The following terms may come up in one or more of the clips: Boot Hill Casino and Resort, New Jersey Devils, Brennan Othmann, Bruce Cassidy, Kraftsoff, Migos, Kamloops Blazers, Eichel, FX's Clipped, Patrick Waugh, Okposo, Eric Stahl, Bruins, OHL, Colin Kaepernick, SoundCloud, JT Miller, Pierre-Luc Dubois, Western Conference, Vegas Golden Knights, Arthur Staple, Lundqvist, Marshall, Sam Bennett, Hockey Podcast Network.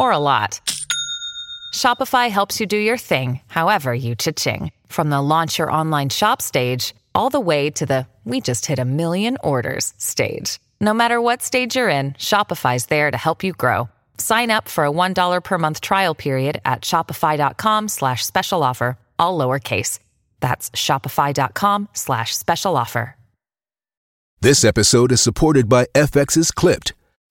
or a lot, Shopify helps you do your thing, however you cha-ching. From the launch your online shop stage, all the way to the we just hit 1 million orders stage. No matter what stage you're in, Shopify's there to help you grow. Sign up for a $1 per month trial period at shopify.com/special offer, all lowercase. That's shopify.com/special offer. This episode is supported by FX's Clipped,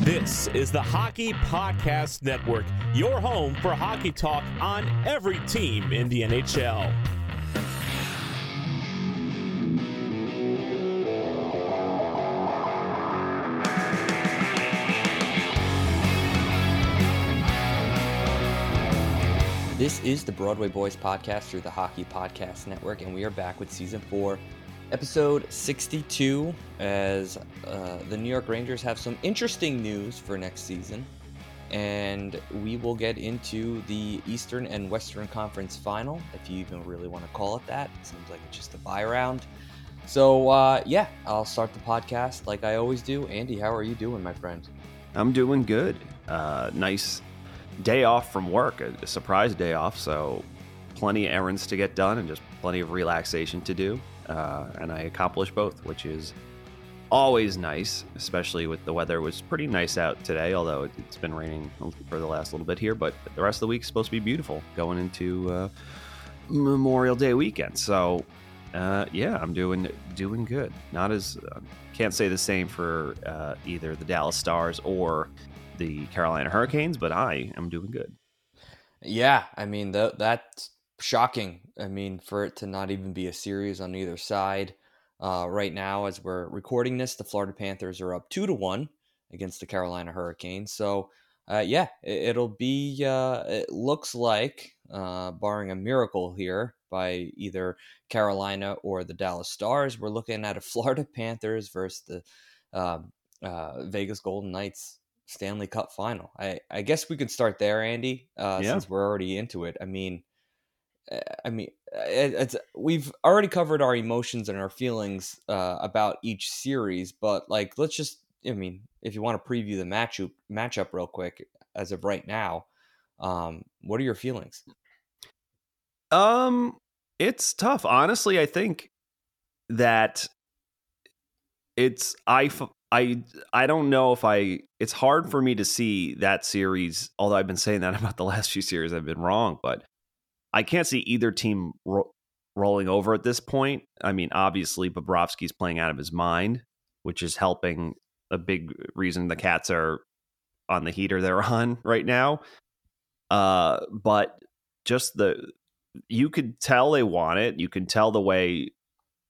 This is the Hockey Podcast Network, your home for hockey talk on every team in the NHL. This is the Broadway Boys Podcast through the Hockey Podcast Network, and we are back with Season 4. Episode 62, as the New York Rangers have some interesting news for next season, and we will get into the Eastern and Western Conference Final, if you even really want to call it that. It seems like it's just a buy-round. So, I'll start the podcast like I always do. Andy, how are you doing, my friend? I'm doing good. Nice day off from work, a surprise day off, so plenty of errands to get done and just plenty of relaxation to do. And I accomplished both, which is always nice, especially with the weather. It was pretty nice out today, although it's been raining for the last little bit here. But the rest of the week is supposed to be beautiful going into Memorial Day weekend. So, I'm doing good. Not as can't say the same for either the Dallas Stars or the Carolina Hurricanes, but I am doing good. Yeah, I mean, that's shocking. I mean, for it to not even be a series on either side. Right now, as we're recording this, the Florida Panthers are up 2-1 against the Carolina Hurricanes. So, it'll be, it looks like, barring a miracle here by either Carolina or the Dallas Stars, we're looking at a Florida Panthers versus the Vegas Golden Knights Stanley Cup final. I guess we could start there, Andy, since we're already into it. I mean, we've already covered our emotions and our feelings about each series, but let's just, if you want to preview the matchup real quick as of right now, what are your feelings? It's tough, honestly. I think that I don't know if it's hard for me to see that series. Although I've been saying that about the last few series, I've been wrong, but I can't see either team rolling over at this point. I mean, obviously, Bobrovsky's playing out of his mind, which is helping, a big reason the Cats are on the heater they're on right now. But just you could tell they want it. You can tell the way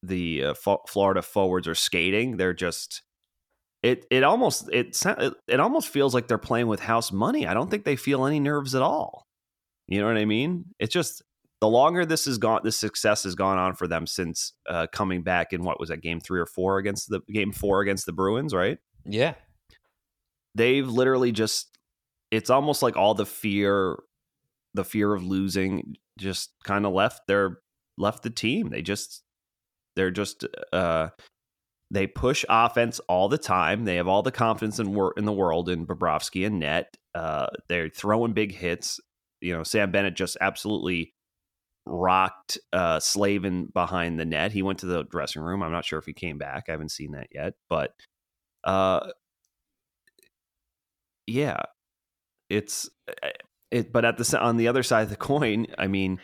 the Florida forwards are skating. They're just, it almost feels like they're playing with house money. I don't think they feel any nerves at all. You know what I mean? It's just the longer this success has gone on for them since coming back in, what was that, game four against the Bruins, right? Yeah. They've literally it's almost like all the fear the fear of losing just kind of left the team. They push offense all the time. They have all the confidence in the world in Bobrovsky and net. They're throwing big hits. You know, Sam Bennett just absolutely rocked Slavin behind the net. He went to the dressing room. I'm not sure if he came back. I haven't seen that yet. But yeah, it's. But on the other side of the coin, I mean,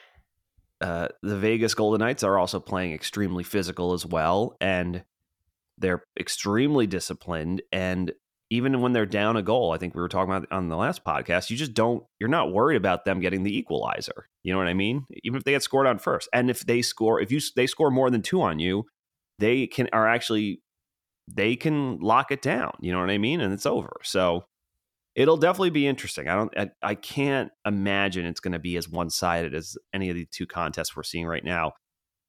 the Vegas Golden Knights are also playing extremely physical as well, and they're extremely disciplined. And even when they're down a goal, I think we were talking about on the last podcast, you're not worried about them getting the equalizer. You know what I mean? Even if they get scored on first, and if they score more than two on you, they can lock it down. You know what I mean? And it's over. So it'll definitely be interesting. I can't imagine it's going to be as one-sided as any of the two contests we're seeing right now.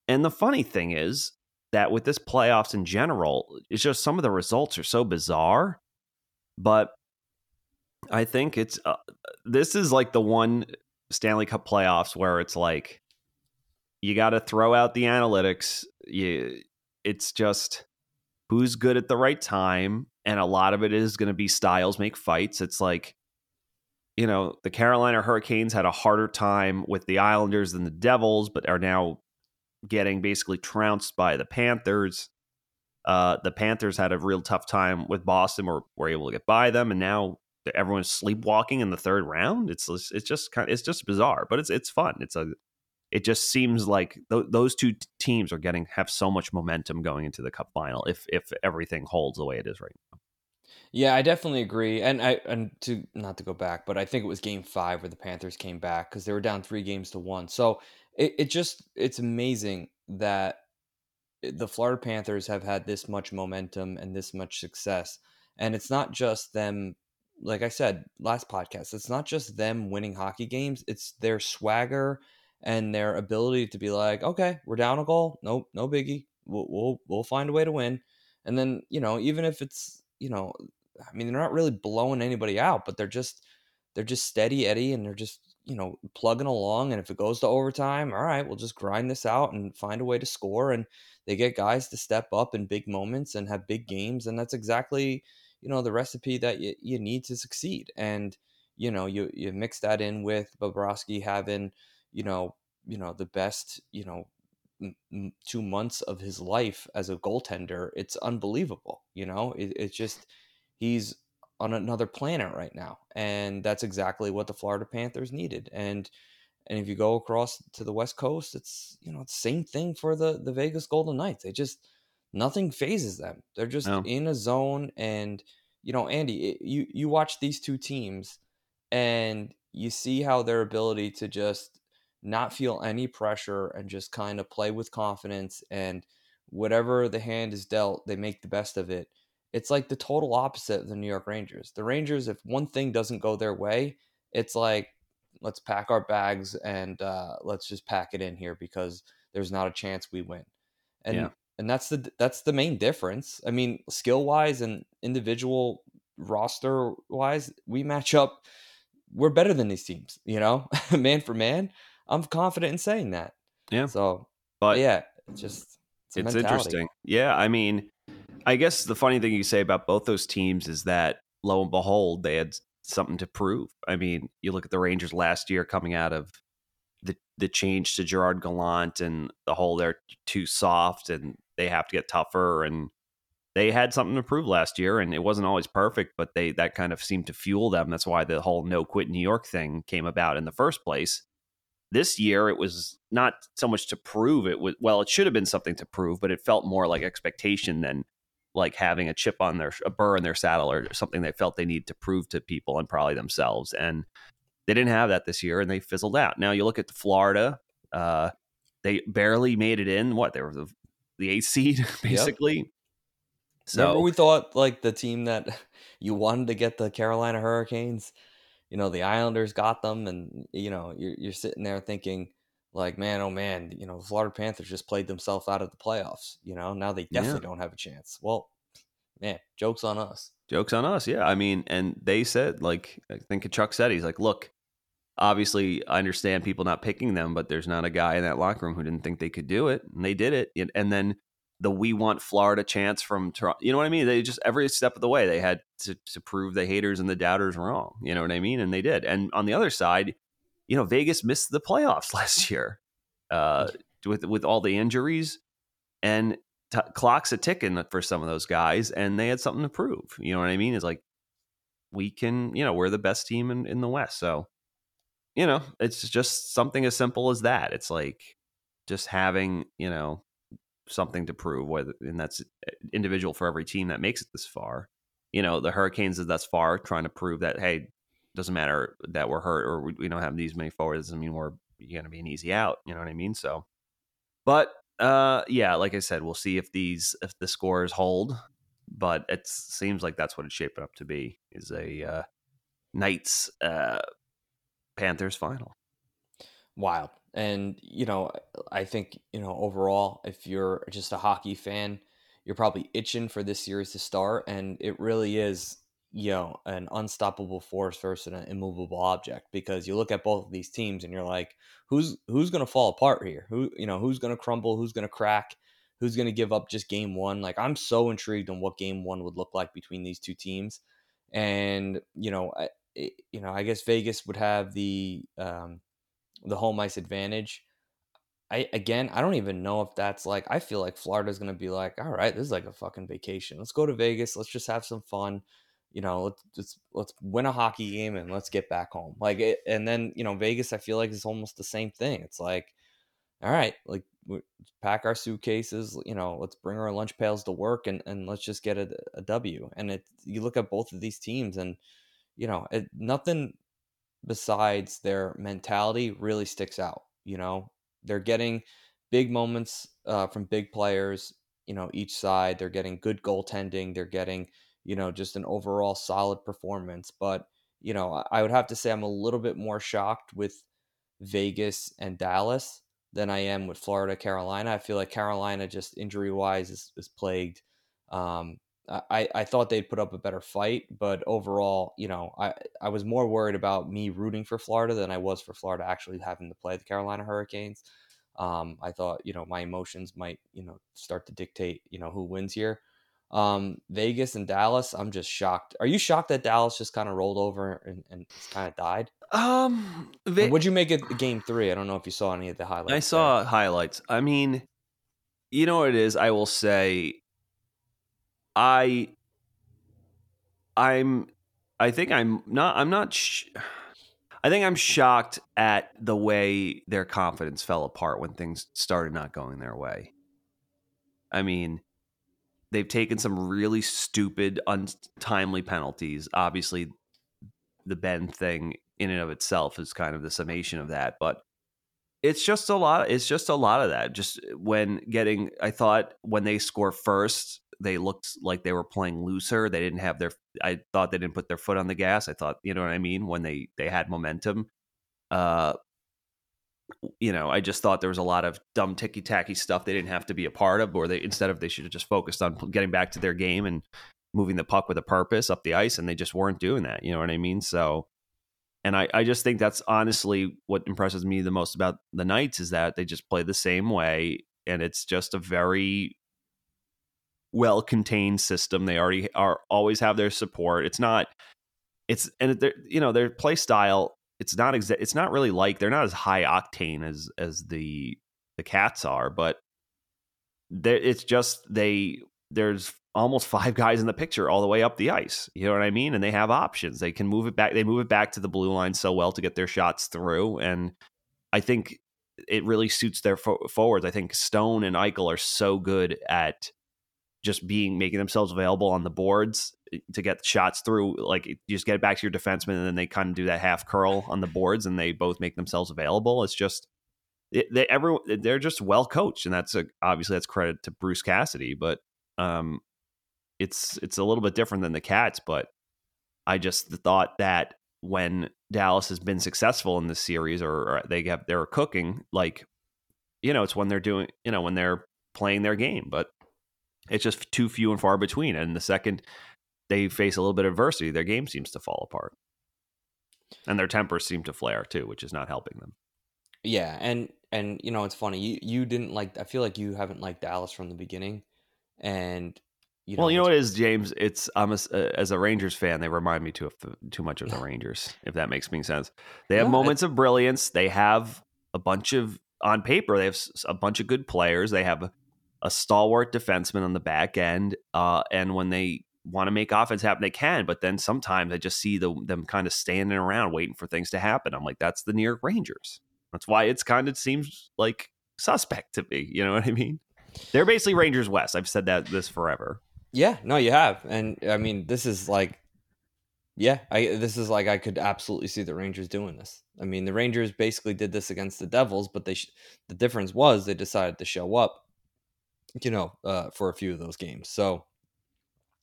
And the funny thing is, that with this playoffs in general, it's just some of the results are so bizarre. But I think it's this is like the one Stanley Cup playoffs where it's like you got to throw out the analytics. It's just who's good at the right time. And a lot of it is going to be styles make fights. It's like, you know, the Carolina Hurricanes had a harder time with the Islanders than the Devils, but are now getting basically trounced by the Panthers. The Panthers had a real tough time with Boston, were able to get by them, and now everyone's sleepwalking in the third round. It's just bizarre, but it's fun. It just seems like those two teams are have so much momentum going into the Cup final if everything holds the way it is right now. Yeah, I definitely agree. And to not to go back, but I think it was game 5 where the Panthers came back because they were down 3-1. So it's amazing that the Florida Panthers have had this much momentum and this much success. And it's not just them, like I said, last podcast, it's not just them winning hockey games. It's their swagger and their ability to be like, okay, we're down a goal. Nope, no biggie. We'll find a way to win. And then, you know, even if it's, you know, I mean, they're not really blowing anybody out, but they're just steady Eddie, and they're just, you know, plugging along. And if it goes to overtime, all right, we'll just grind this out and find a way to score. And they get guys to step up in big moments and have big games. And that's exactly, you know, the recipe that you need to succeed. And, you know, you mix that in with Bobrovsky having, you know, the best, you know, 2 months of his life as a goaltender. It's unbelievable. You know, it's just, he's on another planet right now. And that's exactly what the Florida Panthers needed. And if you go across to the West Coast, it's, you know, it's the same thing for the Vegas Golden Knights. They just, nothing phases them. They're just in a zone. And, you know, Andy, you watch these two teams and you see how their ability to just not feel any pressure and just kind of play with confidence, and whatever the hand is dealt, they make the best of it. It's like the total opposite of the New York Rangers. The Rangers, if one thing doesn't go their way, it's like, let's pack our bags and let's just pack it in here because there's not a chance we win. And that's the main difference. I mean, skill-wise and individual roster-wise, we match up. We're better than these teams, you know, man for man. I'm confident in saying that. Yeah. So, but yeah, it's interesting. Yeah, I mean, I guess the funny thing you say about both those teams is that, lo and behold, they had something to prove. I mean, you look at the Rangers last year coming out of the change to Gerard Gallant and the whole they're too soft and they have to get tougher, and they had something to prove last year, and it wasn't always perfect, but that kind of seemed to fuel them. That's why the whole no quit New York thing came about in the first place. This year, it was not so much to prove. It should have been something to prove, but it felt more like expectation than like having a chip on a burr in their saddle or something they felt they need to prove to people and probably themselves. And they didn't have that this year, and they fizzled out. Now you look at Florida, they barely made it in. What? They were the 8th seed, basically. Yep. So remember we thought like the team that you wanted to get the Carolina Hurricanes, you know, the Islanders got them, and, you know, you're sitting there thinking like, man, oh man, you know, the Florida Panthers just played themselves out of the playoffs. You know, now they definitely don't have a chance. Well, man, joke's on us. Yeah. I mean, and they said, like, I think Kachuk said, he's like, look, obviously I understand people not picking them, but there's not a guy in that locker room who didn't think they could do it, and they did it. And then the "we want Florida" chants from Toronto, you know what I mean? They just, every step of the way, they had to prove the haters and the doubters wrong, you know what I mean? And they did. And on the other side, you know, Vegas missed the playoffs last year with all the injuries, and clock's a ticking for some of those guys, and they had something to prove, you know what I mean? It's like, we can, you know, we're the best team in the West. So, you know, it's just something as simple as that. It's like just having, you know, something to prove, whether, and that's individual for every team that makes it this far. You know, the Hurricanes are thus far trying to prove that, hey, doesn't matter that we're hurt or we don't have these many forwards, doesn't mean we're going to be an easy out. You know what I mean? So, but yeah, like I said, we'll see if the scores hold, but it seems like that's what it's shaping up to be, is a Knights Panthers final. Wild. And, you know, I think, you know, overall, if you're just a hockey fan, you're probably itching for this series to start. And it really is, you know, an unstoppable force versus an immovable object, because you look at both of these teams and you're like, who's going to fall apart here? Who's going to crumble? Who's going to crack? Who's going to give up just game one? Like, I'm so intrigued on what game one would look like between these two teams. And, I guess Vegas would have the home ice advantage. I don't even know if that's like, I feel like Florida's going to be like, all right, this is like a fucking vacation. Let's go to Vegas. Let's just have some fun. You know, let's win a hockey game and let's get back home. Like, and then, you know, Vegas, I feel like it's almost the same thing. It's like, all right, like, we pack our suitcases, you know, let's bring our lunch pails to work and let's just get a W. And it, you look at both of these teams and, you know, nothing besides their mentality really sticks out. You know, they're getting big moments from big players, you know, each side. They're getting good goaltending. They're getting, you know, just an overall solid performance. But, you know, I would have to say I'm a little bit more shocked with Vegas and Dallas than I am with Florida, Carolina. I feel like Carolina, just injury-wise, is plagued. I thought they'd put up a better fight, but overall, you know, I was more worried about me rooting for Florida than I was for Florida actually having to play the Carolina Hurricanes. I thought, you know, my emotions might, you know, start to dictate, you know, who wins here. Vegas and Dallas, I'm just shocked. Are you shocked that Dallas just kind of rolled over and kind of died? Would you make it game 3? I don't know if you saw any of the highlights. I saw highlights. I mean, you know what it is, I will say, I think I'm shocked at the way their confidence fell apart when things started not going their way. I mean, they've taken some really stupid, untimely penalties. Obviously, the Ben thing in and of itself is kind of the summation of that, but it's just a lot of that. Just I thought when they score first, they looked like they were playing looser. They didn't have I thought they didn't put their foot on the gas. I thought, you know what I mean? When they had momentum, you know, I just thought there was a lot of dumb ticky-tacky stuff they didn't have to be a part of, or they should have just focused on getting back to their game and moving the puck with a purpose up the ice. And they just weren't doing that. You know what I mean? So, and I just think that's honestly what impresses me the most about the Knights, is that they just play the same way. And it's just a very well-contained system. They already always have their support. Their play style, it's not really like, they're not as high octane as the Cats are, but it's just, there's almost 5 guys in the picture all the way up the ice. You know what I mean? And they have options. They can move it back. They move it back to the blue line so well to get their shots through. And I think it really suits their forwards. I think Stone and Eichel are so good at just making themselves available on the boards to get shots through. Like, you just get it back to your defenseman, and then they kind of do that half curl on the boards, and they both make themselves available. It's just, they're just well coached, and that's credit to Bruce Cassidy. But it's a little bit different than the Cats. But I just thought that when Dallas has been successful in this series, or they're cooking, like, you know, it's when they're doing, you know, when they're playing their game, but it's just too few and far between. And the second they face a little bit of adversity, their game seems to fall apart. And their tempers seem to flare too, which is not helping them. Yeah, and you know, it's funny. You didn't like, I feel like you haven't liked Dallas from the beginning. And you know, well, you know what it is, James? It's as a Rangers fan, they remind me too much of the Rangers, if that makes any sense. They have moments of brilliance. They have a bunch of, on paper, they have a bunch of good players. They have a stalwart defenseman on the back end. And when they want to make offense happen, they can. But then sometimes I just see them kind of standing around waiting for things to happen. I'm like, that's the New York Rangers. That's why it's kind of seems like suspect to me. You know what I mean? They're basically Rangers West. I've said this forever. Yeah, no, you have. And I mean, this is like, this is like, I could absolutely see the Rangers doing this. I mean, the Rangers basically did this against the Devils, but the difference was they decided to show up, you know, for a few of those games. So,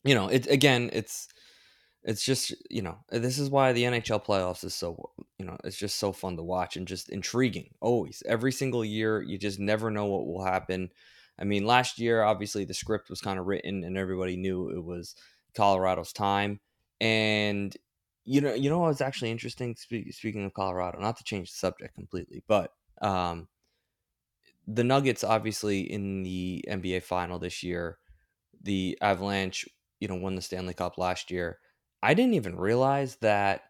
you know, it's just, you know, this is why the NHL playoffs is so, you know, it's just so fun to watch and just intriguing always. Every single year, you just never know what will happen. I mean, last year, obviously, the script was kind of written and everybody knew it was Colorado's time. And, you know what's actually interesting? Speaking of Colorado, not to change the subject completely, but the Nuggets, obviously, in the NBA final this year, the Avalanche, you know, won the Stanley Cup last year. I didn't even realize that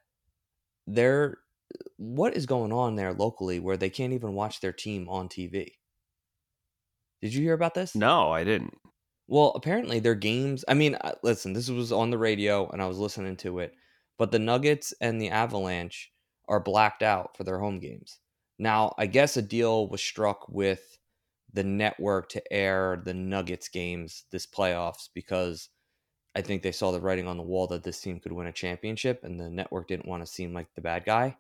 what is going on there locally where they can't even watch their team on TV. Did you hear about this? No, I didn't. Well, apparently their games... I mean, listen, this was on the radio and I was listening to it, but the Nuggets and the Avalanche are blacked out for their home games. Now, I guess a deal was struck with the network to air the Nuggets games this playoffs because I think they saw the writing on the wall that this team could win a championship and the network didn't want to seem like the bad guy,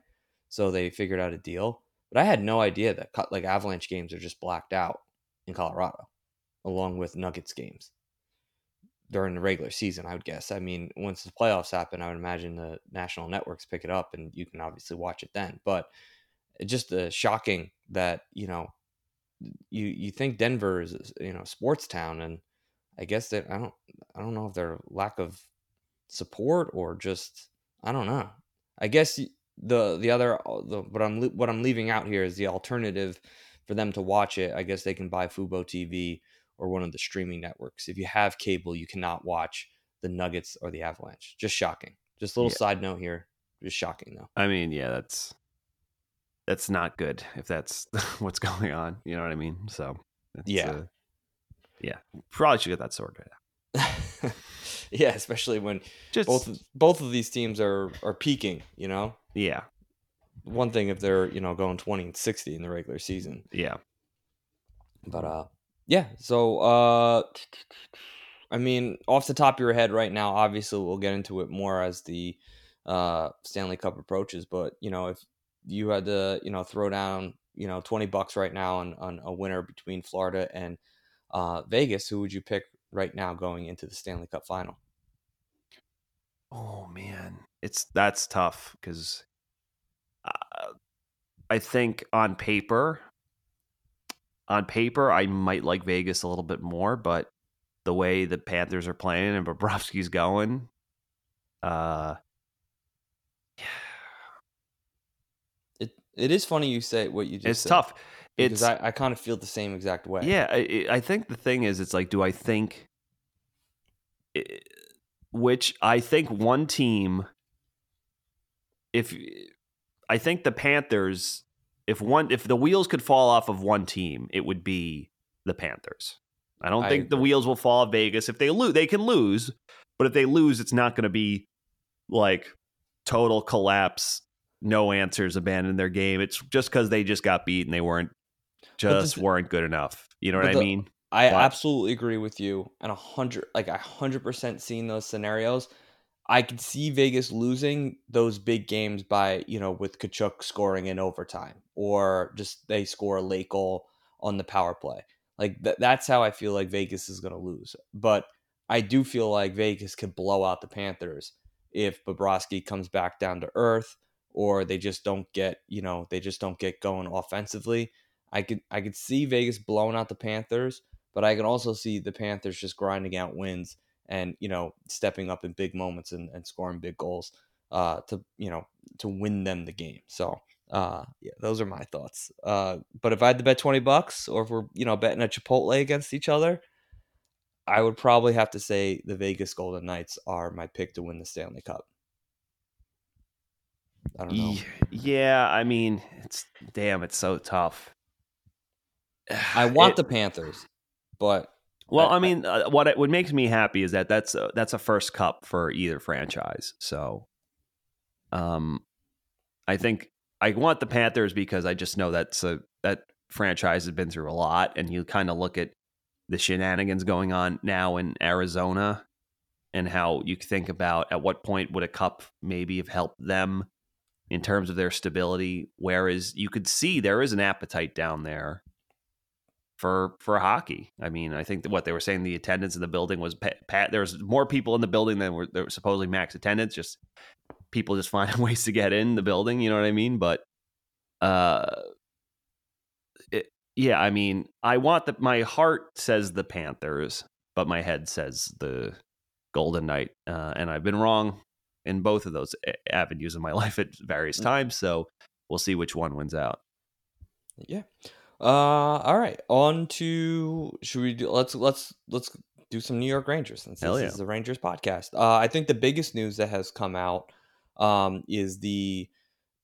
so they figured out a deal. But I had no idea that like Avalanche games are just blacked out in Colorado, along with Nuggets games during the regular season, I would guess. I mean, once the playoffs happen, I would imagine the national networks pick it up and you can obviously watch it then. But it's just shocking that, you know, you think Denver is, you know, sports town. And I guess that I don't know if their lack of support or just, I don't know. I guess what I'm leaving out here is the alternative for them to watch it. I guess they can buy Fubo TV or one of the streaming networks. If you have cable, you cannot watch the Nuggets or the Avalanche. Just shocking. Just a little side note here. Just shocking though. I mean, yeah, that's not good if that's what's going on. You know what I mean? So probably should get that sorted out. Yeah, especially when both of these teams are peaking. You know? Yeah. One thing if they're, you know, going 20-60 in the regular season. Yeah. But so I mean, off the top of your head right now, obviously we'll get into it more as the Stanley Cup approaches, but you know, if you had to, you know, throw down, you know, $20 right now on a winner between Florida and Vegas, who would you pick right now going into the Stanley Cup final? Oh man, that's tough because I think on paper, I might like Vegas a little bit more, but the way the Panthers are playing and Bobrovsky's going, it is funny you say what you just said. Tough. Because I kind of feel the same exact way. Yeah, I think the thing is, it's like, I think one team, I think the Panthers, if the wheels could fall off of one team, it would be the Panthers. I don't think the wheels will fall off Vegas. If they lose, they can lose. But if they lose, it's not going to be like total collapse, no answers, abandon their game. It's just because they just got beat and they weren't good enough. You know what I mean? I absolutely agree with you. And 100% seeing those scenarios. I could see Vegas losing those big games by, you know, with Tkachuk scoring in overtime or just they score a late goal on the power play. Like that's how I feel like Vegas is going to lose. But I do feel like Vegas could blow out the Panthers if Bobrovsky comes back down to earth or they just don't get, you know, going offensively. I could see Vegas blowing out the Panthers, but I could also see the Panthers just grinding out wins and, you know, stepping up in big moments and scoring big goals. to win them the game. So yeah, those are my thoughts. But if I had to bet $20 or if we're, betting a Chipotle against each other, I would probably have to say the Vegas Golden Knights are my pick to win the Stanley Cup. I don't know. Yeah, I mean, it's so tough. I want the Panthers, but well, what makes me happy is that that's a first cup for either franchise. So, I think I want the Panthers because I just know that franchise has been through a lot, and you kind of look at the shenanigans going on now in Arizona, and how you think about at what point would a cup maybe have helped them in terms of their stability. Whereas you could see there is an appetite down there for hockey. I mean, I think that what they were saying, the attendance in the building was there was more people in the building than were supposedly max attendance. Just people just finding ways to get in the building. You know what I mean? But, yeah, I mean, I want my heart says the Panthers, but my head says the Golden Knight. And I've been wrong in both of those avenues in my life at various times. So we'll see which one wins out. Yeah. All right. On to let's do some New York Rangers since this is the Rangers podcast. I think the biggest news that has come out is the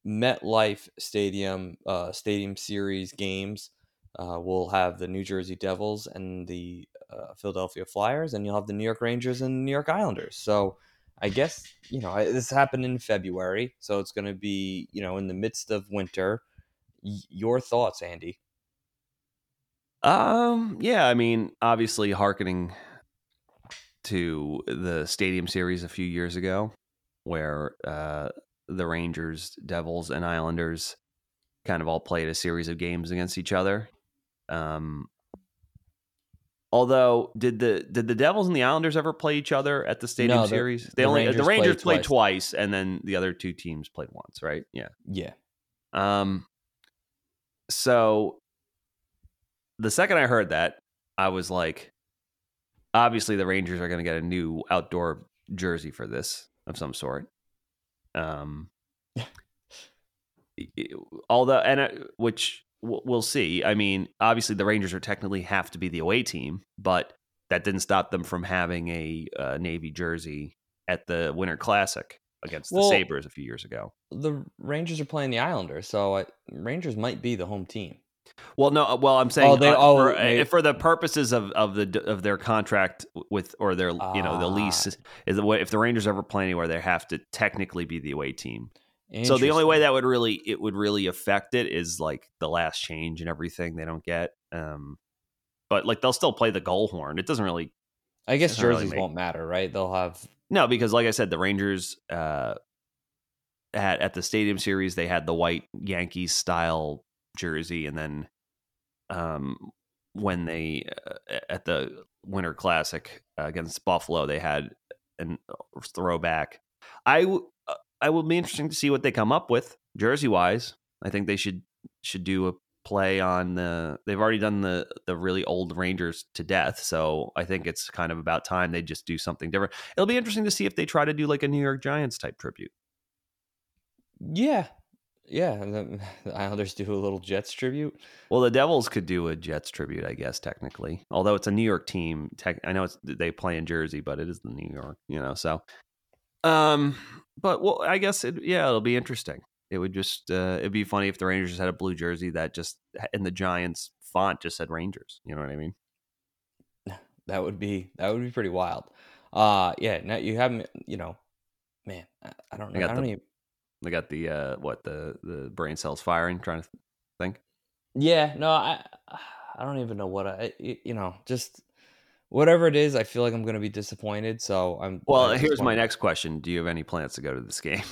MetLife Stadium Stadium Series games. We'll have the New Jersey Devils and the Philadelphia Flyers, and you'll have the New York Rangers and the New York Islanders. So I guess, this happened in February, so it's going to be, in the midst of winter. Your thoughts, Andy? Yeah, I mean, obviously hearkening to the Stadium Series a few years ago where the Rangers, Devils, and Islanders kind of all played a series of games against each other. Although, did the Devils and the Islanders ever play each other at the Stadium Series? The Rangers played twice, and then the other two teams played once, right? Yeah. Yeah. So the second I heard that, I was like, obviously the Rangers are going to get a new outdoor jersey for this of some sort. Although, which we'll see. I mean, obviously the Rangers are technically have to be the away team, but that didn't stop them from having a Navy jersey at the Winter Classic against the Sabres a few years ago. The Rangers are playing the Islanders, so Rangers might be the home team. Well, no. Well, I'm saying for the purposes of their contract with or their the lease is if the Rangers ever play anywhere, they have to technically be the away team. So the only way that would really affect it is like the last change and everything they don't get. But like they'll still play the goal horn. It doesn't really. I guess jerseys won't matter, right? They'll have no because, like I said, the Rangers at the Stadium Series they had the white Yankees style jersey, and then when they at the Winter Classic against Buffalo they had a throwback. I will be interesting to see what they come up with jersey wise. I think they should do a play on they've already done the really old Rangers to death. So I think it's kind of about time they just do something different. It'll be interesting to see if they try to do like a New York Giants type tribute. Yeah. Yeah. The Islanders do a little Jets tribute. Well, the Devils could do a Jets tribute, I guess, technically, although it's a New York team. I know they play in Jersey, but it is the New York, so. But well, I guess it'll be interesting. It would just it'd be funny if the Rangers had a blue jersey that just in the Giants font just said Rangers. You know what I mean? That would be pretty wild. Yeah. Now you haven't, man. I don't know. They got the the brain cells firing, trying to think. Yeah. No. I don't even know what just. Whatever it is, I feel like I'm going to be disappointed. So I'm. Well, here's my next question: do you have any plans to go to this game?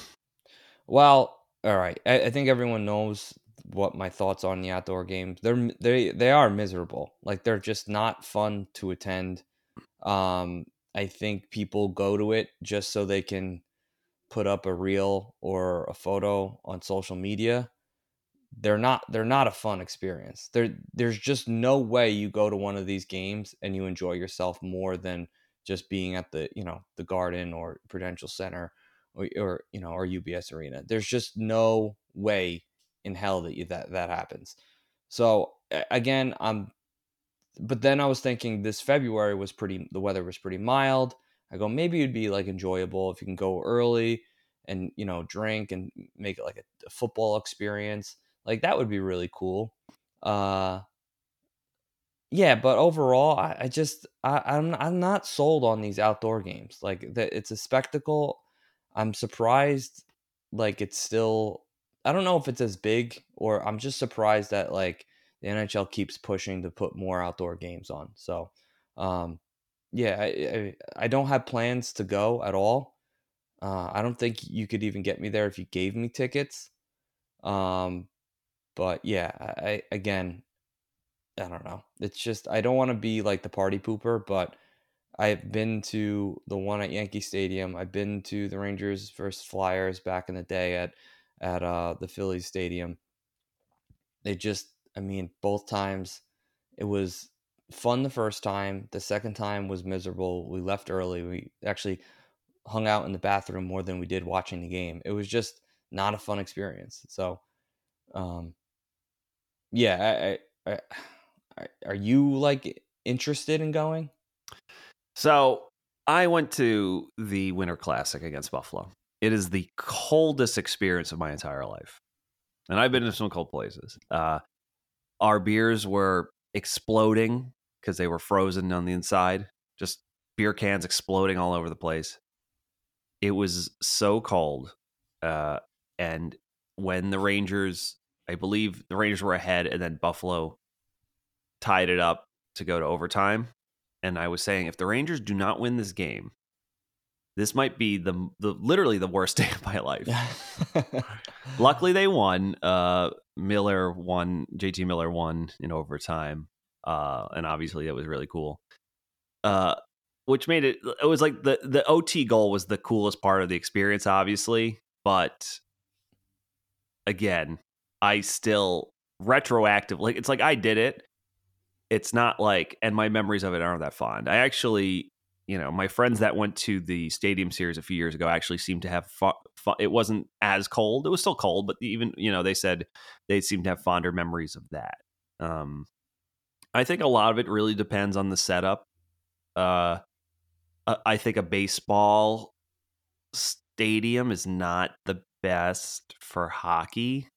Well, all right. I think everyone knows what my thoughts on the outdoor games. They are miserable. Like they're just not fun to attend. I think people go to it just so they can put up a reel or a photo on social media. They're not a fun experience. There's just no way you go to one of these games and you enjoy yourself more than just being at the the Garden or Prudential Center or UBS Arena. There's just no way in hell that happens. So again, but then I was thinking this February the weather was pretty mild. I go, maybe it'd be like enjoyable if you can go early and, drink and make it like a football experience. Like that would be really cool. Yeah, but overall, I'm not sold on these outdoor games. Like that, it's a spectacle. I'm surprised. Like it's still, I don't know if it's as big, or I'm just surprised that like the NHL keeps pushing to put more outdoor games on. So, I don't have plans to go at all. I don't think you could even get me there if you gave me tickets. But yeah, I don't know. It's just, I don't want to be like the party pooper, but I've been to the one at Yankee Stadium. I've been to the Rangers versus Flyers back in the day at the Phillies Stadium. They just, both times it was fun. The first time, the second time was miserable. We left early. We actually hung out in the bathroom more than we did watching the game. It was just not a fun experience. So, are you like interested in going? So I went to the Winter Classic against Buffalo. It is the coldest experience of my entire life. And I've been to some cold places. Our beers were exploding because they were frozen on the inside. Just beer cans exploding all over the place. It was so cold. And when the Rangers, I believe the Rangers were ahead and then Buffalo tied it up to go to overtime. And I was saying, if the Rangers do not win this game, this might be literally the worst day of my life. Luckily, they won. JT Miller won in overtime. And obviously, that was really cool. Which made it was like the OT goal was the coolest part of the experience, obviously. But again, I still retroactively, it's like I did it. It's not like, and my memories of it aren't that fond. I actually, my friends that went to the Stadium Series a few years ago actually seemed to have fun. It wasn't as cold. It was still cold, but even, they said they seemed to have fonder memories of that. I think a lot of it really depends on the setup. I think a baseball stadium is not the best for hockey.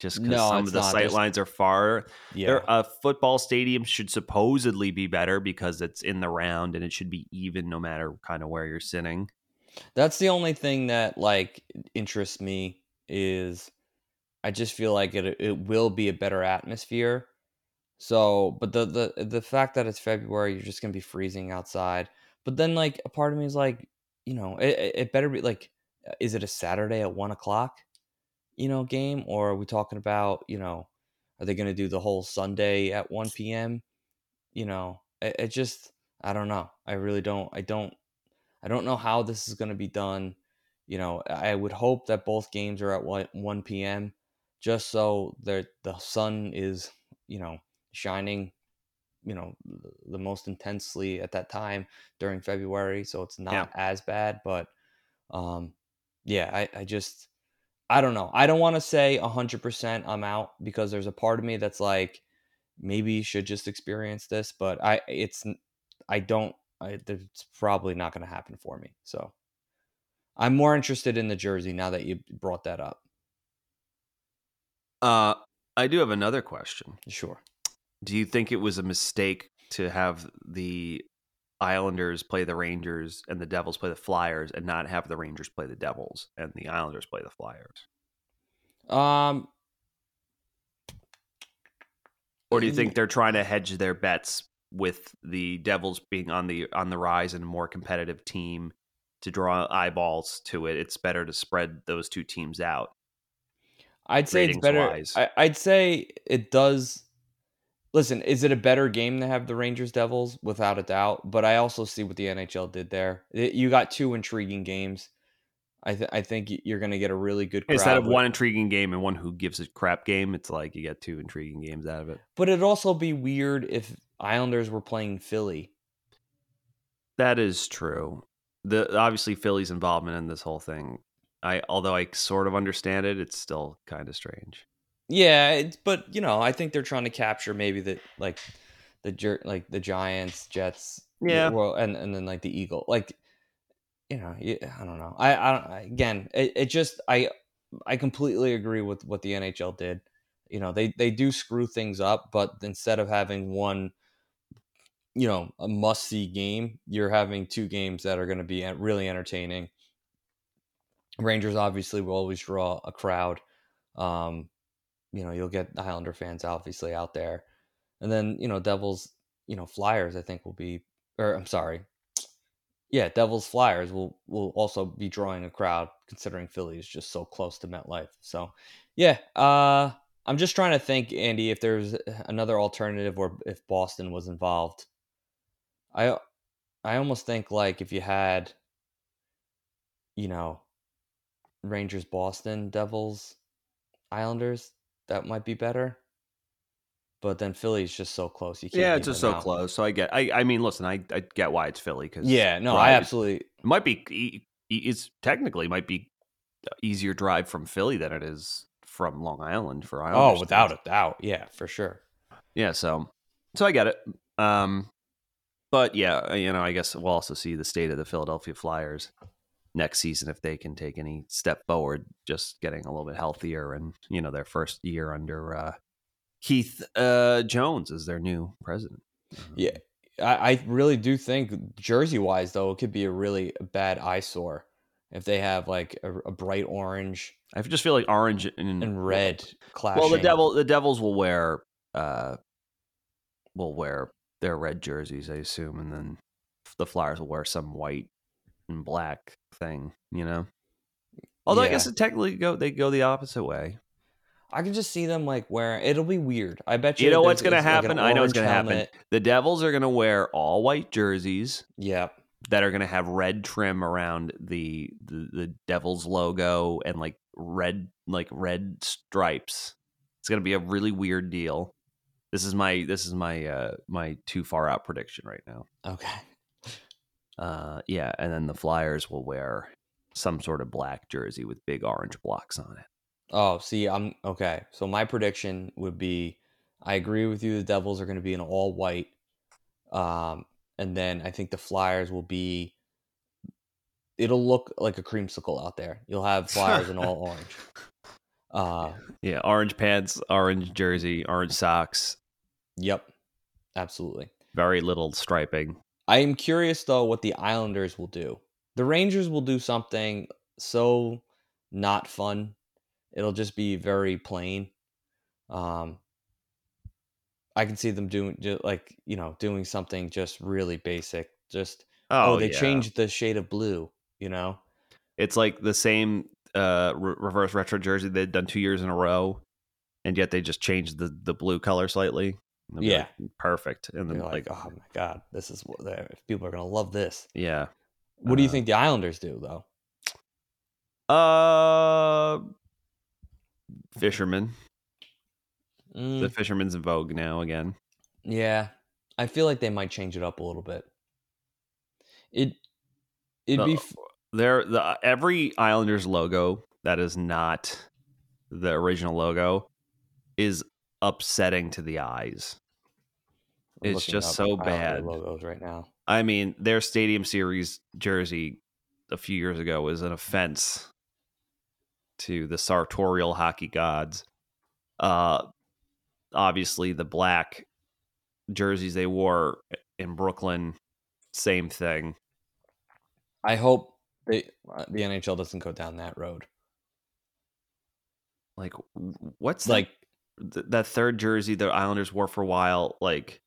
Just because some of the sight lines are far. Yeah. A football stadium should supposedly be better because it's in the round and it should be even no matter kind of where you're sitting. That's the only thing that like interests me is I just feel like it will be a better atmosphere. So, but the fact that it's February, you're just going to be freezing outside. But then like a part of me is like, it better be like, is it a Saturday at 1:00? Game, or are we talking about, are they going to do the whole Sunday at 1 p.m.? It just, I don't know. I really don't. I don't know how this is going to be done. I would hope that both games are at 1 p.m. just so that the sun is, shining, the most intensely at that time during February. So it's not as bad, but I just, I don't know. I don't want to say 100% I'm out because there's a part of me that's like, maybe you should just experience this, but it's probably not going to happen for me. So I'm more interested in the jersey now that you brought that up. I do have another question. Sure. Do you think it was a mistake to have the Islanders play the Rangers and the Devils play the Flyers and not have the Rangers play the Devils and the Islanders play the Flyers? Or do you think they're trying to hedge their bets with the Devils being on the rise and a more competitive team to draw eyeballs to it? It's better to spread those two teams out. I'd say it's better. I'd say it does. Listen, is it a better game to have the Rangers Devils? Without a doubt. But I also see what the NHL did there. You got two intriguing games. I think you're going to get a really good crowd. Instead of one intriguing game and one who gives a crap game, it's like you get two intriguing games out of it. But it'd also be weird if Islanders were playing Philly. That is true. Obviously, Philly's involvement in this whole thing Although I sort of understand it, it's still kind of strange. Yeah, but you know, I think they're trying to capture maybe that like the Giants, Jets, yeah, well, and then like the Eagle, like, you know, I don't know. I completely agree with what the NHL did. You know, they do screw things up, but instead of having one, you know, a must see game, you're having two games that are going to be really entertaining. Rangers obviously will always draw a crowd. You know, you'll get the Islander fans obviously out there, and then, you know, Devils, you know, Flyers, I think will be, or I'm sorry. Yeah. Devils Flyers will also be drawing a crowd, considering Philly is just so close to MetLife. So yeah. I'm just trying to think, Andy, if there's another alternative or if Boston was involved. I almost think like if you had, you know, Rangers, Boston, Devils, Islanders, that might be better. But then Philly's just so close. You can't. Yeah, it's just so close. So I get. I mean, listen, I get why it's Philly. Cause yeah, no, I absolutely. It might be. It's technically might be easier drive from Philly than it is from Long Island for Islanders. Oh, without a doubt. Yeah, for sure. Yeah, so I get it. But yeah, you know, I guess we'll also see the state of the Philadelphia Flyers next season if they can take any step forward, just getting a little bit healthier, and you know, their first year under Keith Jones as their new president. Yeah, I really do think jersey wise though, it could be a really bad eyesore if they have like a bright orange. I just feel like orange and red clashing. Well, the Devils will wear their red jerseys, I assume, and then the Flyers will wear some white and black thing, you know. Although yeah. I guess it technically they go the opposite way. I can just see them like wearing. It'll be weird. I bet you. You know what's going to happen? Like I know what's going to happen. The Devils are going to wear all white jerseys. Yeah. That are going to have red trim around the Devils logo and like red stripes. It's going to be a really weird deal. This is my too far out prediction right now. Okay. Yeah, and then the Flyers will wear some sort of black jersey with big orange blocks on it. Oh, see, I'm okay. So my prediction would be, I agree with you. The Devils are going to be in all white, and then I think the Flyers will be. It'll look like a creamsicle out there. You'll have Flyers in all orange. Yeah, orange pants, orange jersey, orange socks. Yep, absolutely. Very little striping. I am curious, though, what the Islanders will do. The Rangers will do something so not fun. It'll just be very plain. I can see them doing something just really basic. Just, they changed the shade of blue, you know? It's like the same reverse retro jersey they'd done 2 years in a row, and yet they just changed the blue color slightly. Yeah, like, perfect. And then like, oh my God, this is what people are gonna love this. Yeah. What do you think the Islanders do though? Fishermen. The fisherman's in vogue now again. Yeah, I feel like they might change it up a little bit. Every Islanders logo that is not the original logo is upsetting to the eyes. It's just so bad. Logos right now. I mean, their Stadium Series jersey a few years ago was an offense to the sartorial hockey gods. Obviously, the black jerseys they wore in Brooklyn, same thing. I hope the NHL doesn't go down that road. Like, what's like? That third jersey the Islanders wore for a while, like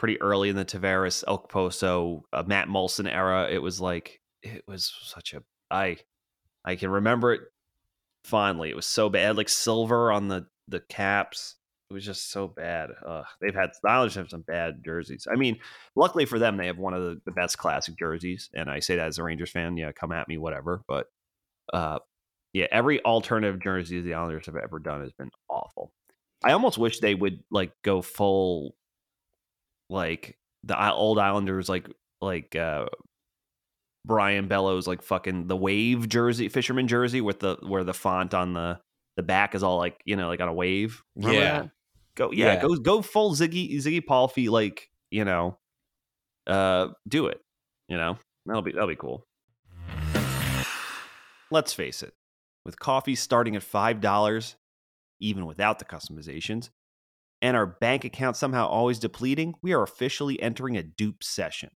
pretty early in the Tavares, Okposo, Matt Molson era, it was such a I can remember it fondly. It was so bad, like silver on the caps. It was just so bad. The Islanders have some bad jerseys. I mean, luckily for them, they have one of the best classic jerseys, and I say that as a Rangers fan. Yeah, come at me, whatever. But yeah, every alternative jersey the Islanders have ever done has been awful. I almost wish they would like go full, like the old Islanders, like Brian Bellows, like fucking the wave jersey, fisherman jersey with the, where the font on the back is all like, you know, like on a wave. Remember that? Go full Ziggy Palffy, like, you know, do it, you know, that'll be cool. Let's face it, with coffee starting at $5, even without the customizations, and our bank account somehow always depleting, we are officially entering a dupe session.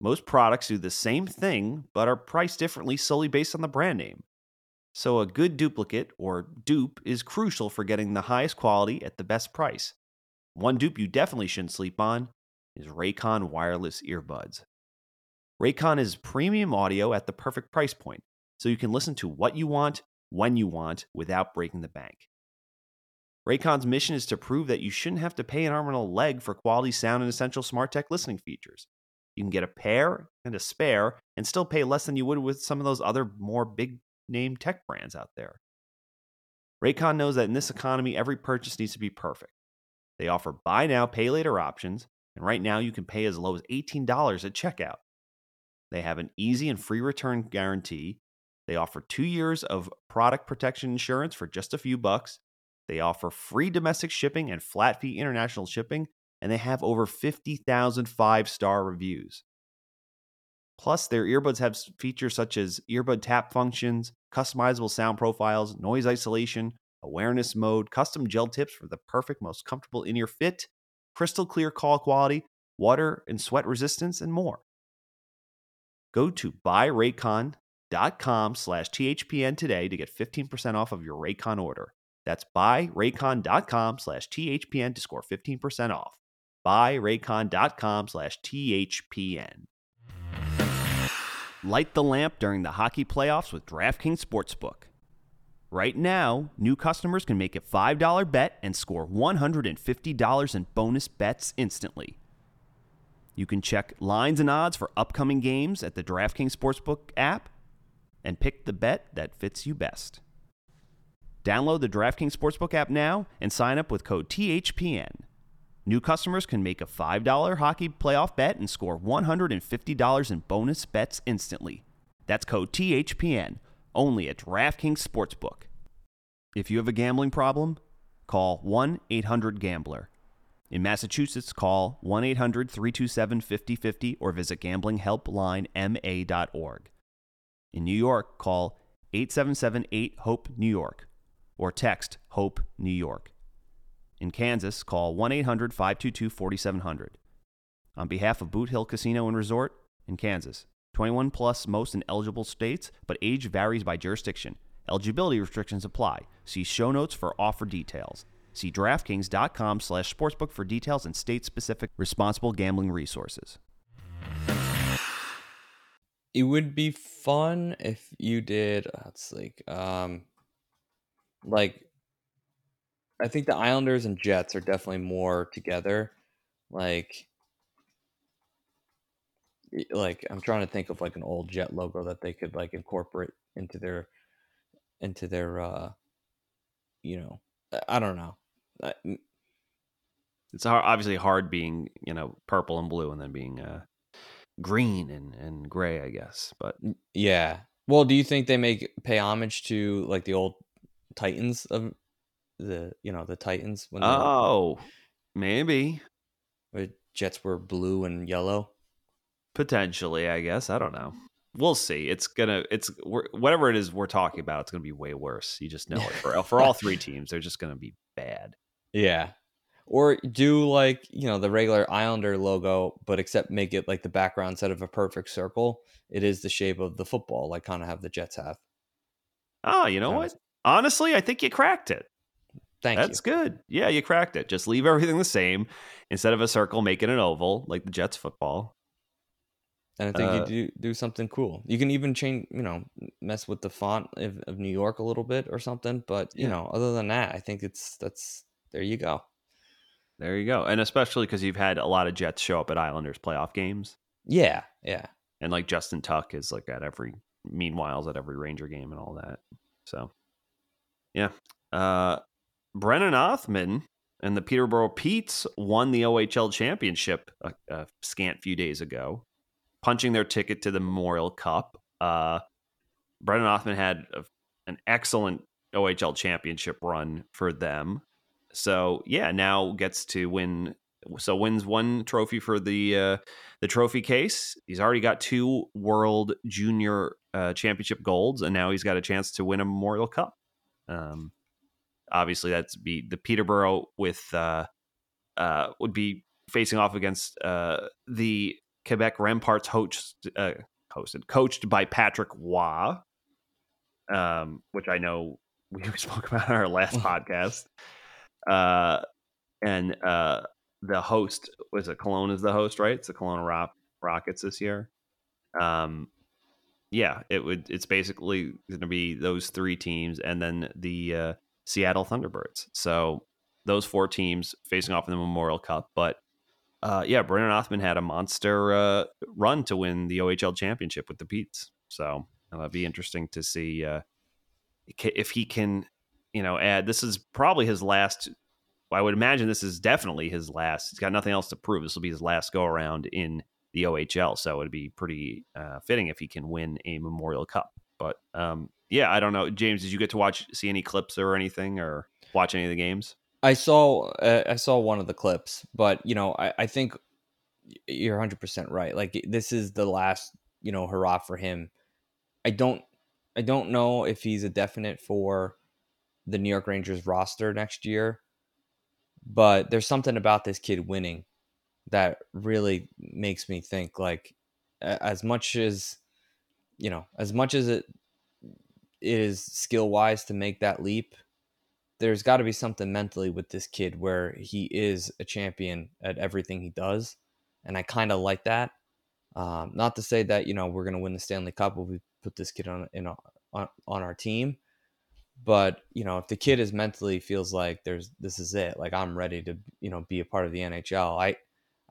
Most products do the same thing, but are priced differently solely based on the brand name. So a good duplicate, or dupe, is crucial for getting the highest quality at the best price. One dupe you definitely shouldn't sleep on is Raycon wireless earbuds. Raycon is premium audio at the perfect price point, so you can listen to what you want, when you want, without breaking the bank. Raycon's mission is to prove that you shouldn't have to pay an arm and a leg for quality sound and essential smart tech listening features. You can get a pair and a spare and still pay less than you would with some of those other more big-name tech brands out there. Raycon knows that in this economy, every purchase needs to be perfect. They offer buy now, pay later options, and right now you can pay as low as $18 at checkout. They have an easy and free return guarantee. They offer 2 years of product protection insurance for just a few bucks. They offer free domestic shipping and flat fee international shipping, and they have over 50,000 five-star reviews. Plus, their earbuds have features such as earbud tap functions, customizable sound profiles, noise isolation, awareness mode, custom gel tips for the perfect, most comfortable in-ear fit, crystal clear call quality, water and sweat resistance, and more. Go to buyraycon.com/THPN today to get 15% off of your Raycon order. That's buyraycon.com/THPN to score 15% off. Buyraycon.com/THPN. Light the lamp during the hockey playoffs with DraftKings Sportsbook. Right now, new customers can make a $5 bet and score $150 in bonus bets instantly. You can check lines and odds for upcoming games at the DraftKings Sportsbook app and pick the bet that fits you best. Download the DraftKings Sportsbook app now and sign up with code THPN. New customers can make a $5 hockey playoff bet and score $150 in bonus bets instantly. That's code THPN, only at DraftKings Sportsbook. If you have a gambling problem, call 1-800-GAMBLER. In Massachusetts, call 1-800-327-5050 or visit gamblinghelplinema.org. In New York, call 877-8-HOPE-NEW YORK. Or text HOPE New York. In Kansas, call 1-800-522-4700. On behalf of Boot Hill Casino and Resort in Kansas, 21 plus most in eligible states, but age varies by jurisdiction. Eligibility restrictions apply. See show notes for offer details. See DraftKings.com/sportsbook for details and state-specific responsible gambling resources. It would be fun if you did, that's like I think the Islanders and Jets are definitely more together. Like I'm trying to think of like an old Jet logo that they could like incorporate into their you know, I don't know. It's hard, obviously hard being, you know, purple and blue and then being green and gray, I guess. But yeah. Well, do you think they pay homage to like the old Titans of the, you know, the Titans when maybe the Jets were blue and yellow, potentially? I guess I don't know. We'll see. Whatever it is we're talking about, it's gonna be way worse. You just know it for all three teams. They're just gonna be bad. Yeah, or do like, you know, the regular Islander logo, but except make it like the background, instead of a perfect circle, it is the shape of the football, like kind of have the Jets have. Oh, you know what? Honestly, I think you cracked it. Thank you. That's good. Yeah, you cracked it. Just leave everything the same. Instead of a circle, make it an oval, like the Jets football. And I think you do something cool. You can even change, you know, mess with the font of New York a little bit or something. But, you know, other than that, I think there you go. There you go. And especially because you've had a lot of Jets show up at Islanders playoff games. Yeah, yeah. And like Justin Tuck is like at every Ranger game and all that. So. Yeah. Brennan Othmann and the Peterborough Petes won the OHL championship a scant few days ago. punching their ticket to the Memorial Cup. Brennan Othmann had an excellent OHL championship run for them. So yeah, now gets to win. So wins one trophy for the trophy case. He's already got two World Junior Championship golds, and now he's got a chance to win a Memorial Cup. Obviously, that's be the Peterborough with would be facing off against the Quebec Remparts, coached by Patrick Waugh, which I know we spoke about in our last podcast. And the host was Cologne is the host, right? It's the Cologne Rockets this year. Yeah, it's basically going to be those three teams and then the Seattle Thunderbirds. So those four teams facing off in the Memorial Cup. But yeah, Brennan Othmann had a monster run to win the OHL championship with the Petes. So that'll be interesting to see if he can, add. This is probably his last. I would imagine this is definitely his last. He's got nothing else to prove. This will be his last go around in the OHL. So it'd be pretty fitting if he can win a Memorial Cup. But yeah, I don't know. James, did you get to see any clips or anything, or watch any of the games? I saw one of the clips, but I think you're 100% right. Like, this is the last, hurrah for him. I don't know if he's a definite for the New York Rangers roster next year. But there's something about this kid winning that really makes me think, like, as much as it is skill wise to make that leap, there's got to be something mentally with this kid where he is a champion at everything he does. And I kind of like that. Not to say that, we're going to win the Stanley Cup if we put this kid on our team. But, if the kid is mentally feels like this is it, like, I'm ready to, be a part of the NHL.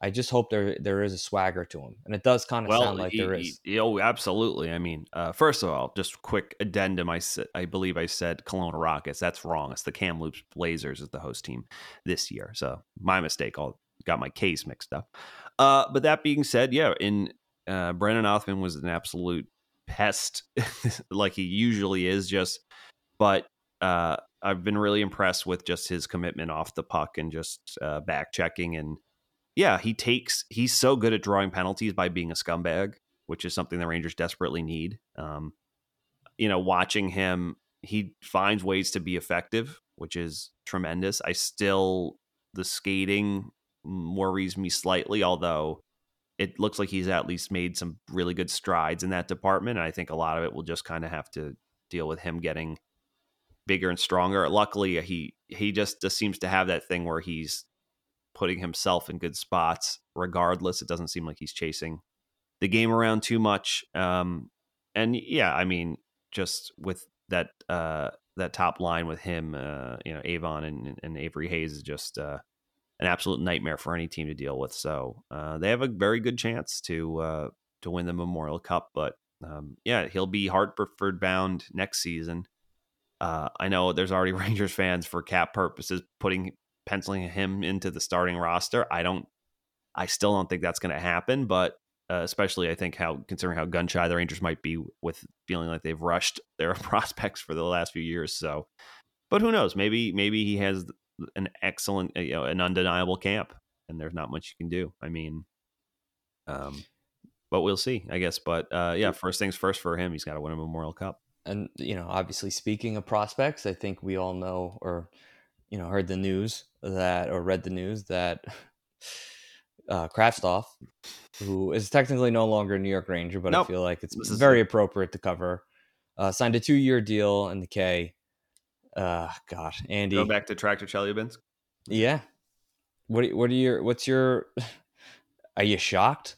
I just hope there is a swagger to him. And it does kind of sound like there is. Oh, absolutely. I mean, first of all, just quick addendum. I believe I said Kelowna Rockets. That's wrong. It's the Kamloops Blazers is the host team this year. So my mistake. I got my case mixed up. But that being said, yeah, Brennan Othmann was an absolute pest like he usually is, just. But I've been really impressed with just his commitment off the puck and just back checking. And yeah, he's so good at drawing penalties by being a scumbag, which is something the Rangers desperately need. Watching him, he finds ways to be effective, which is tremendous. The skating worries me slightly, although it looks like he's at least made some really good strides in that department. And I think a lot of it will just kind of have to deal with him getting bigger and stronger. Luckily, he just seems to have that thing where he's putting himself in good spots regardless. It doesn't seem like he's chasing the game around too much. And yeah, I mean, just with that that top line with him, Avon and Avery Hayes is just an absolute nightmare for any team to deal with. So they have a very good chance to win the Memorial Cup. But yeah, he'll be Hartford bound next season. I know there's already Rangers fans for cap purposes penciling him into the starting roster. I still don't think that's going to happen, but especially I think considering how gun shy the Rangers might be with feeling like they've rushed their prospects for the last few years. So, but who knows? Maybe he has an excellent, an undeniable camp, and there's not much you can do. I mean, but we'll see, I guess. But yeah, first things first for him, he's got to win a Memorial Cup. And, obviously speaking of prospects, I think we all know or, heard the news that or read the news that Kraftstoff, who is technically no longer a New York Ranger, but nope. I feel like it's very appropriate to cover, signed a 2-year deal in the K. God, Andy. Go back to Tractor Chelyabinsk. Yeah. Are you shocked?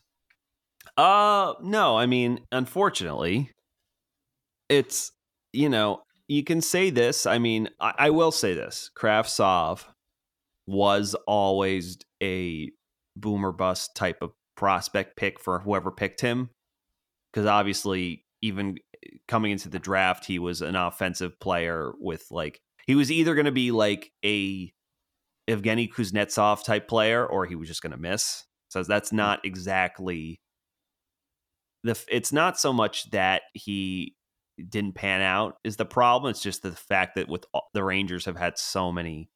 No, I mean, unfortunately. It's, you can say this. I mean, I will say this. Kraftstoff was always a boom or bust type of prospect pick for whoever picked him. Because obviously, even coming into the draft, he was an offensive player with, like, he was either going to be like a Evgeny Kuznetsov type player, or he was just going to miss. So that's not exactly it's not so much that he didn't pan out is the problem. It's just the fact that with the Rangers have had so many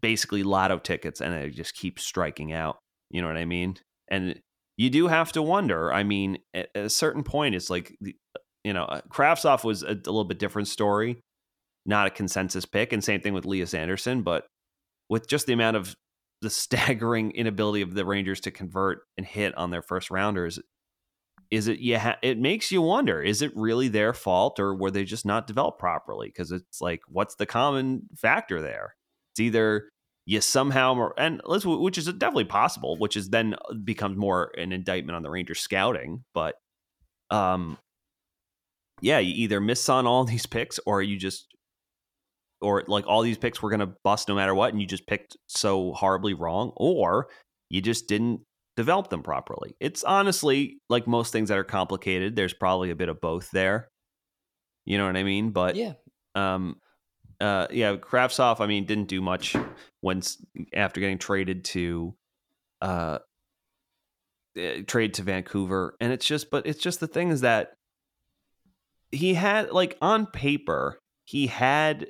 basically lotto tickets and they just keep striking out. You know what I mean? And you do have to wonder. I mean, at a certain point, it's like, you know, Kraftsoff was a little bit different story, not a consensus pick. And same thing with Elias Anderson, but with just the amount of the staggering inability of the Rangers to convert and hit on their first rounders, it makes you wonder, is it really their fault or were they just not developed properly? Because it's like, what's the common factor there? It's either you somehow, and which is definitely possible, which is then becomes more an indictment on the Rangers scouting. But yeah, you either miss on all these picks or you just, or like all these picks were going to bust no matter what, and you just picked so horribly wrong, or you just didn't develop them properly. It's honestly like most things that are complicated. There's probably a bit of both there. You know what I mean? But yeah. Yeah, Kraftsoff, I mean, didn't do much after getting traded to Vancouver. And it's just the thing is that he had, like, on paper, he had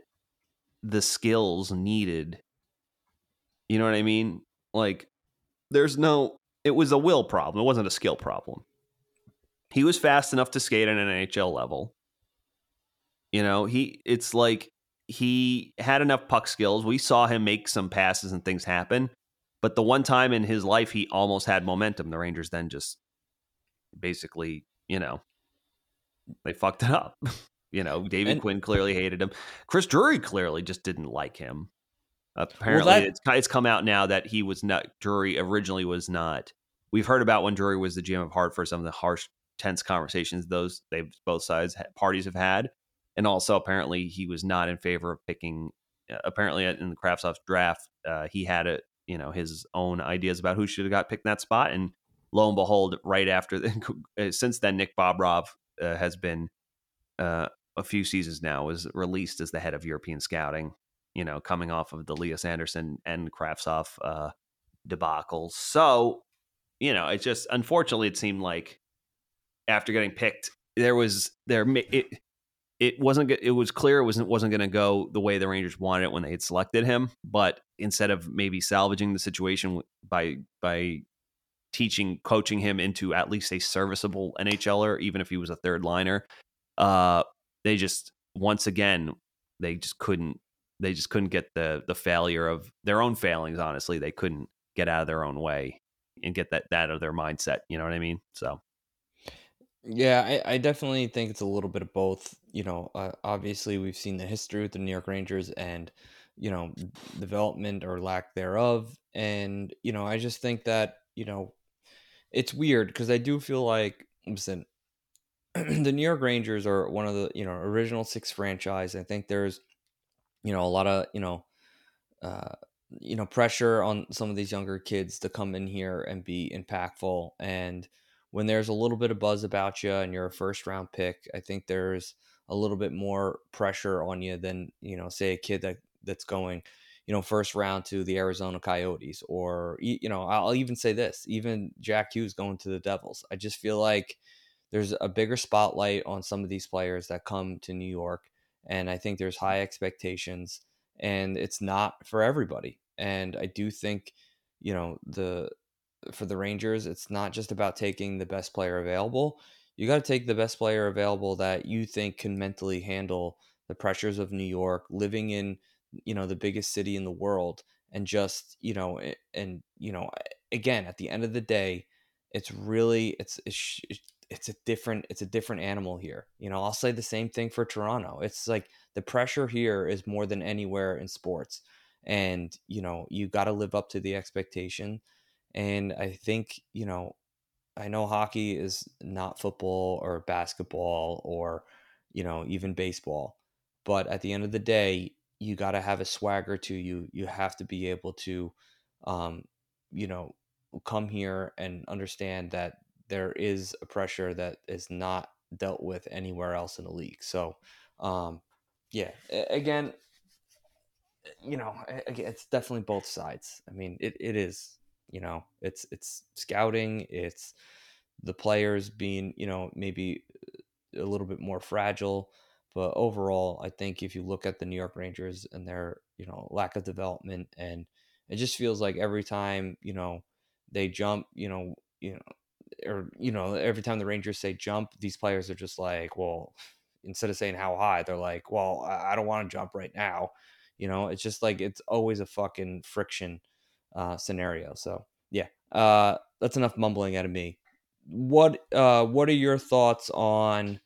the skills needed. You know what I mean? Like, it was a will problem. It wasn't a skill problem. He was fast enough to skate at an NHL level. You know, he had enough puck skills. We saw him make some passes and things happen, but the one time in his life he almost had momentum, the Rangers then just basically, you know, they fucked it up. You know, David Quinn clearly hated him. Chris Drury clearly just didn't like him. Apparently, it's come out now that he was not. Drury originally was not. We've heard about when Drury was the GM of Hartford, some of the harsh, tense conversations both parties have had. And also, apparently, he was not in favor of picking. Apparently, in the Kraftsoff's draft, he had his own ideas about who should have got picked in that spot. And lo and behold, right after, since then, Nick Bobrov has been a few seasons now was released as the head of European scouting. You know, coming off of the Elias Anderson and Kraftsoff debacle. So, you know, it's just unfortunately, it seemed like after getting picked, It was clear it wasn't going to go the way the Rangers wanted it when they had selected him. But instead of maybe salvaging the situation by coaching him into at least a serviceable NHLer, even if he was a third liner, they just couldn't get the failure of their own failings. Honestly, they couldn't get out of their own way and get that out of their mindset. You know what I mean? So. Yeah, I definitely think it's a little bit of both. You know, obviously we've seen the history with the New York Rangers and, you know, development or lack thereof. And, you know, I just think that, you know, it's weird because I do feel like, listen, the New York Rangers are one of the, you know, original six franchise. I think there's, you know, a lot of, you know, pressure on some of these younger kids to come in here and be impactful. And when there's a little bit of buzz about you and you're a first round pick, I think there's a little bit more pressure on you than, you know, say a kid that's going, you know, first round to the Arizona Coyotes, or, you know, I'll even say this, even Jack Hughes going to the Devils. I just feel like there's a bigger spotlight on some of these players that come to New York. And I think there's high expectations and it's not for everybody. And I do think, you know, for the Rangers, it's not just about taking the best player available. You got to take the best player available that you think can mentally handle the pressures of New York, living in, you know, the biggest city in the world. And just, you know, and, you know, again, at the end of the day, it's really, it's a different animal here. You know, I'll say the same thing for Toronto. It's like the pressure here is more than anywhere in sports. And, you know, you got to live up to the expectation. And I think, you know, I know hockey is not football or basketball or, you know, even baseball. But at the end of the day, you got to have a swagger to you. You have to be able to, you know, come here and understand that there is a pressure that is not dealt with anywhere else in the league. So, yeah, again, you know, it's definitely both sides. I mean, it is. You know, it's scouting, it's the players being, you know, maybe a little bit more fragile. But overall, I think if you look at the New York Rangers and their, you know, lack of development, and it just feels like every time, you know, they jump, or every time the Rangers say jump, these players are just like, well, instead of saying how high, they're like, well, I don't want to jump right now. You know, it's just like, it's always a fucking friction scenario. So yeah, that's enough mumbling out of me. What are your thoughts on,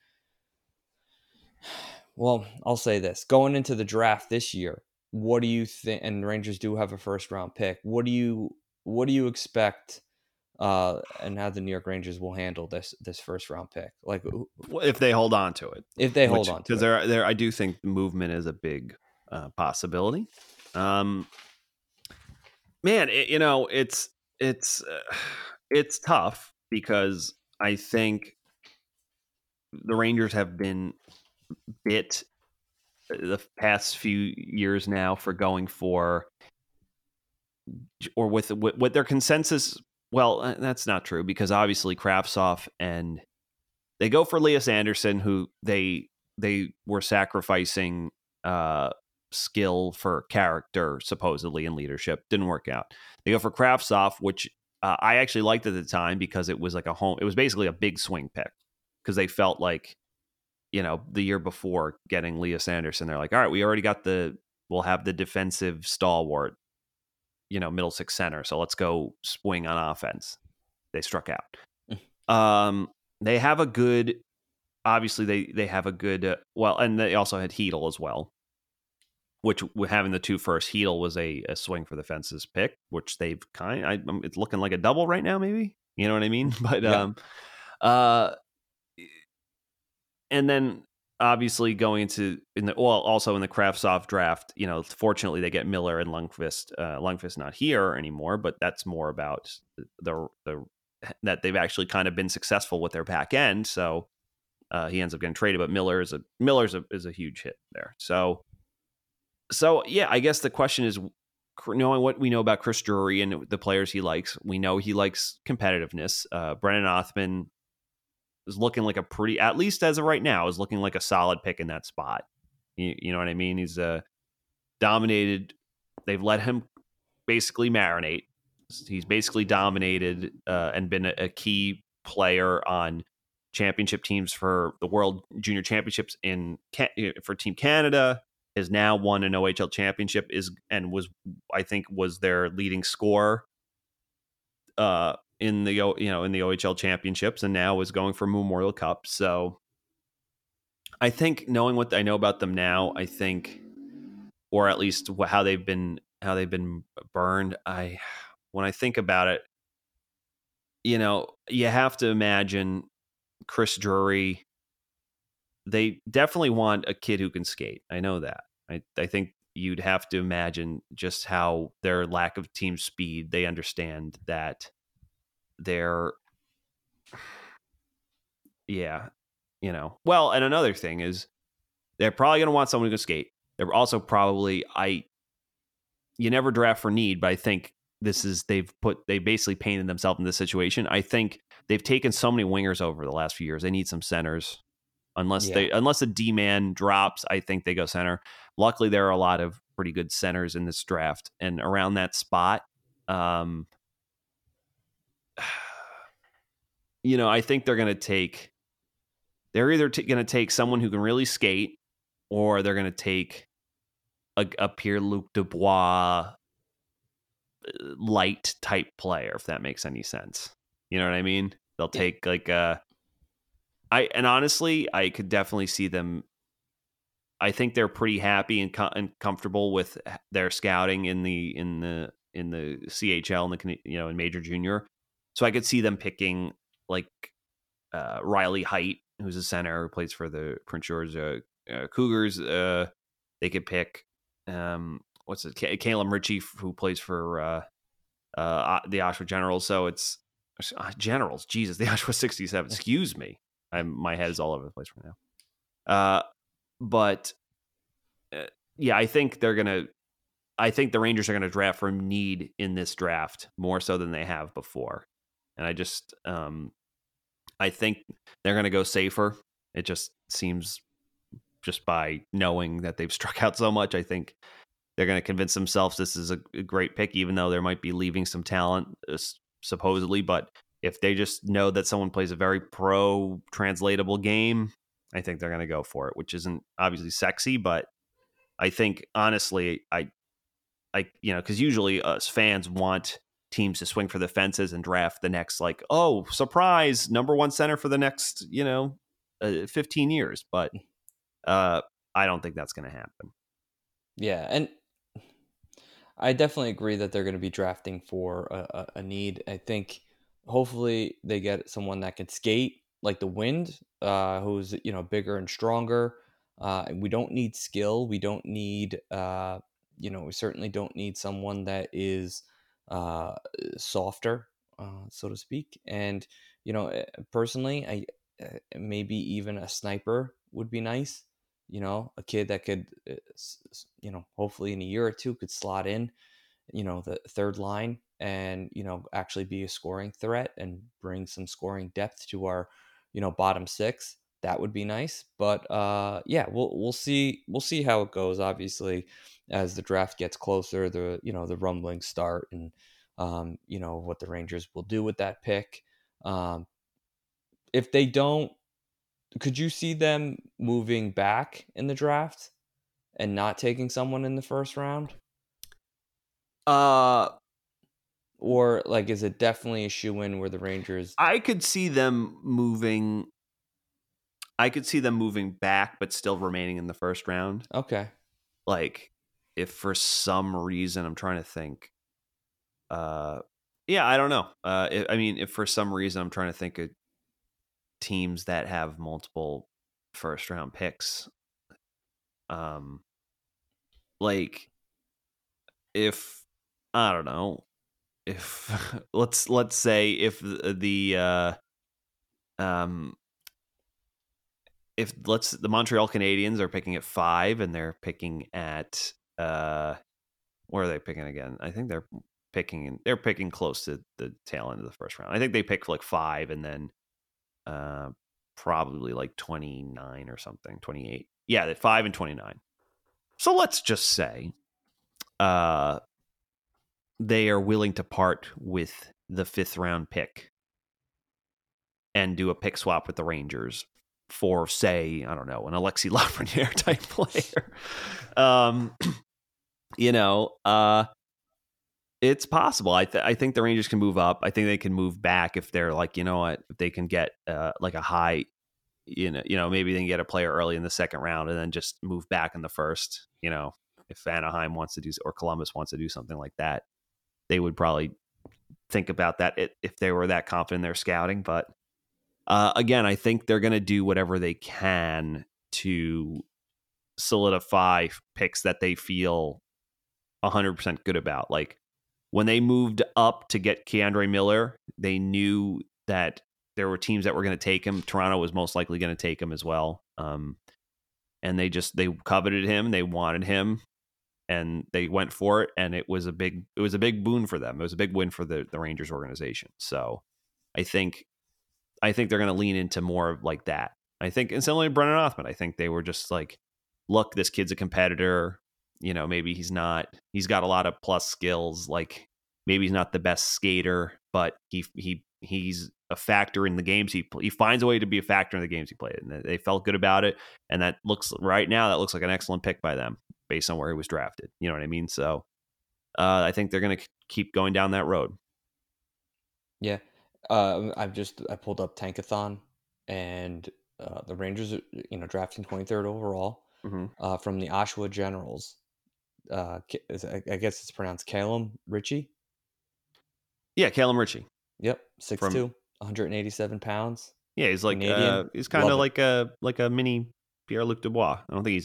well, I'll say this, going into the draft this year, what do you think? And the Rangers do have a first round pick. What do you expect and how the New York Rangers will handle this first round pick? Like, if they hold on to it, because there, I do think movement is a big possibility. It's tough because I think the Rangers have been bit the past few years now for going for, or with their consensus. Well, that's not true, because obviously Kraftsoff, and they go for Elias Anderson, who they were sacrificing skill for character, supposedly, and leadership. Didn't work out. They go for Kraftsoff, which I actually liked at the time, because it was like it was basically a big swing pick, because they felt like, you know, the year before getting Elias Anderson, they're like, all right, we already got we'll have the defensive stalwart, you know, middle six center. So let's go swing on offense. They struck out. They have a good, obviously they have a good, and they also had Heedle as well, which having the two first, Heedle was a swing for the fences pick, which they've it's looking like a double right now, maybe, you know what I mean? But, yeah. And then obviously going into also in the Kraftsoff draft, you know, fortunately they get Miller and Lundqvist. Lundqvist not here anymore, but that's more about the that they've actually kind of been successful with their back end. So he ends up getting traded, but Miller's a huge hit there. So yeah, I guess the question is, knowing what we know about Chris Drury and the players he likes, we know he likes competitiveness. Brennan Othmann is looking like at least as of right now, is looking like a solid pick in that spot. You know what I mean? He's dominated. They've let him basically marinate. He's basically dominated and been a key player on championship teams for the World Junior Championships for Team Canada. Has now won an OHL championship, was their leading scorer in the OHL championships, and now is going for Memorial Cup. So I think, knowing what I know about them now, I think, or at least how they've been burned. When I think about it, you know, you have to imagine Chris Drury, they definitely want a kid who can skate. I know that. I think you'd have to imagine just how their lack of team speed, they understand that. And another thing is, they're probably going to want someone who can skate. They're also probably, you never draft for need, but I think they basically painted themselves in this situation. I think they've taken so many wingers over the last few years. They need some centers, unless a D-man drops. I think they go center. Luckily, there are a lot of pretty good centers in this draft and around that spot. You know, I think they're either going to take someone who can really skate, or they're going to take a Pierre-Luc Dubois light type player, if that makes any sense. You know what I mean? They'll take honestly, I could definitely see them. I think they're pretty happy and comfortable with their scouting in the CHL and in Major Junior. So I could see them picking Riley Height, who's a center who plays for the Prince George Cougars. They could pick Caleb Ritchie, who plays for the Oshawa Generals. So it's Generals. Jesus, the Oshawa 67. Excuse me, my head is all over the place right now. I think they're gonna. I think the Rangers are gonna draft from need in this draft more so than they have before. And I just, I think they're going to go safer. It just seems, just by knowing that they've struck out so much, I think they're going to convince themselves this is a great pick, even though there might be leaving some talent supposedly. But if they just know that someone plays a very pro translatable game, I think they're going to go for it, which isn't obviously sexy, but I think honestly, I because usually us fans want teams to swing for the fences and draft the next, like, oh, surprise, number one center for the next, 15 years. But I don't think that's going to happen. Yeah. And I definitely agree that they're going to be drafting for a need. I think hopefully they get someone that can skate like the wind, who's, bigger and stronger. We don't need skill. We don't need, we certainly don't need someone that is softer, so to speak. And, personally, I maybe even a sniper would be nice. A kid that could, hopefully in a year or two could slot in, the third line and, actually be a scoring threat and bring some scoring depth to our, bottom six. That would be nice. But we'll see how it goes. Obviously, as the draft gets closer, the rumblings start and, what the Rangers will do with that pick. If they don't, could you see them moving back in the draft and not taking someone in the first round? Or like, is it definitely a shoe-in where the Rangers? I could see them moving back, but still remaining in the first round. Okay. Like, if for some reason, I'm trying to think. I don't know. If for some reason I'm trying to think of teams that have multiple first round picks. Let's say if the Montreal Canadiens are picking at 5 and they're picking at where are they picking again? I think they're picking close to the tail end of the first round. I think they pick like 5 and then probably like 29 or something, 28. Yeah, at 5 and 29. So let's just say they are willing to part with the 5th round pick and do a pick swap with the Rangers for, say, I don't know, an Alexis Lafreniere type player. It's possible. I think the Rangers can move up. I think they can move back if they're like, you know what, if they can get like a high, maybe they can get a player early in the second round and then just move back in the first, if Anaheim wants to do, or Columbus wants to do something like that, they would probably think about that if they were that confident in their scouting. But again, I think they're going to do whatever they can to solidify picks that they feel 100% good about. Like when they moved up to get Keandre Miller, they knew that there were teams that were going to take him. Toronto was most likely going to take him as well. And they coveted him, they wanted him, and they went for it. And it was a big boon for them. It was a big win for the Rangers organization. So I think they're going to lean into more of like that. I think, and similarly, Brennan Othmann, I think they were just like, look, this kid's a competitor. Maybe he's got a lot of plus skills. Like maybe he's not the best skater, but he's a factor in the games. He finds a way to be a factor in the games he played, and they felt good about it. And that looks like an excellent pick by them based on where he was drafted. You know what I mean? So I think they're going to keep going down that road. Yeah. I pulled up Tankathon and the Rangers, drafting 23rd overall. Mm-hmm. From the Oshawa Generals. I guess it's pronounced Calum Ritchie. Yeah, Calum Ritchie. Yep, 6'2", 187 pounds. Yeah, he's like he's kind of like a mini Pierre-Luc Dubois. I don't know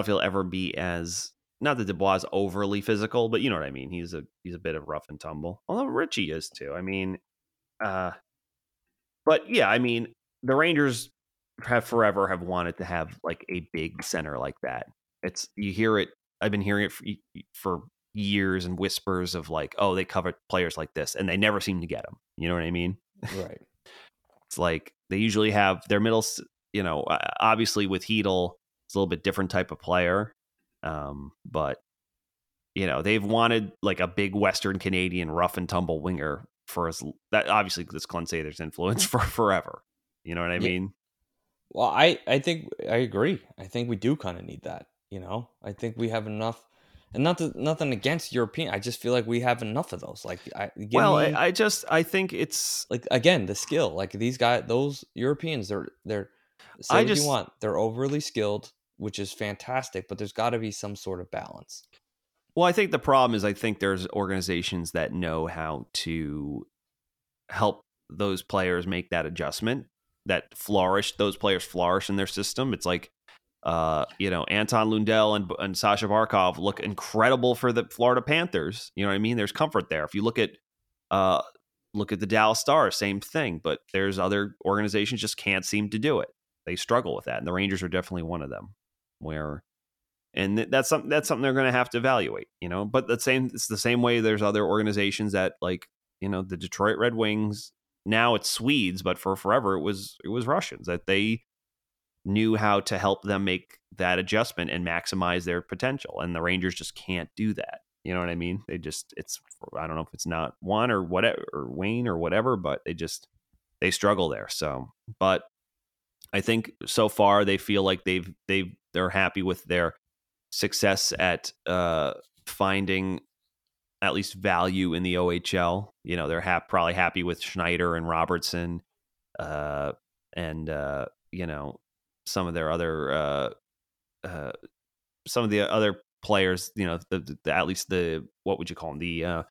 if he'll ever be as, not that Dubois is overly physical, but you know what I mean. He's a bit of rough and tumble. Although Ritchie is too. The Rangers have wanted to have like a big center like that. It's, you hear it. I've been hearing it for years and whispers of like, oh, they cover players like this, and they never seem to get them. You know what I mean? Right. It's like they usually have their middle, you know, obviously with Heedle, it's a little bit different type of player. But, you know, they've wanted like a big Western Canadian rough and tumble winger for us. That obviously this Glenn Sather's influence for forever. You know what I mean? Well, I think I agree. I think we do kind of need that. You know, I think we have enough. And nothing against European. I just feel like we have enough of those. Like, I think it's like, again, the skill. Like these guys, those Europeans, they're. Say what you want. They're overly skilled, which is fantastic. But there's got to be some sort of balance. Well, I think the problem is, I think there's organizations that know how to help those players make that adjustment, that flourish. Those players flourish in their system. It's like. You know, Anton Lundell and Sasha Barkov look incredible for the Florida Panthers. You know what I mean? There's comfort there. If you look at the Dallas Stars, same thing, but there's other organizations just can't seem to do it. They struggle with that. And the Rangers are definitely one of them that's something they're going to have to evaluate, you know, but it's the same way. There's other organizations that, like, you know, the Detroit Red Wings, now it's Swedes, but for forever it was Russians that they knew how to help them make that adjustment and maximize their potential. And the Rangers just can't do that. You know what I mean? They just, it's, I don't know if it's not one or whatever, or Wayne or whatever, but they struggle there. So, but I think so far they feel like they're happy with their success at finding at least value in the OHL. You know, they're probably happy with Schneider and Robertson and you know, some of the other players, you know, at least the what would you call them? The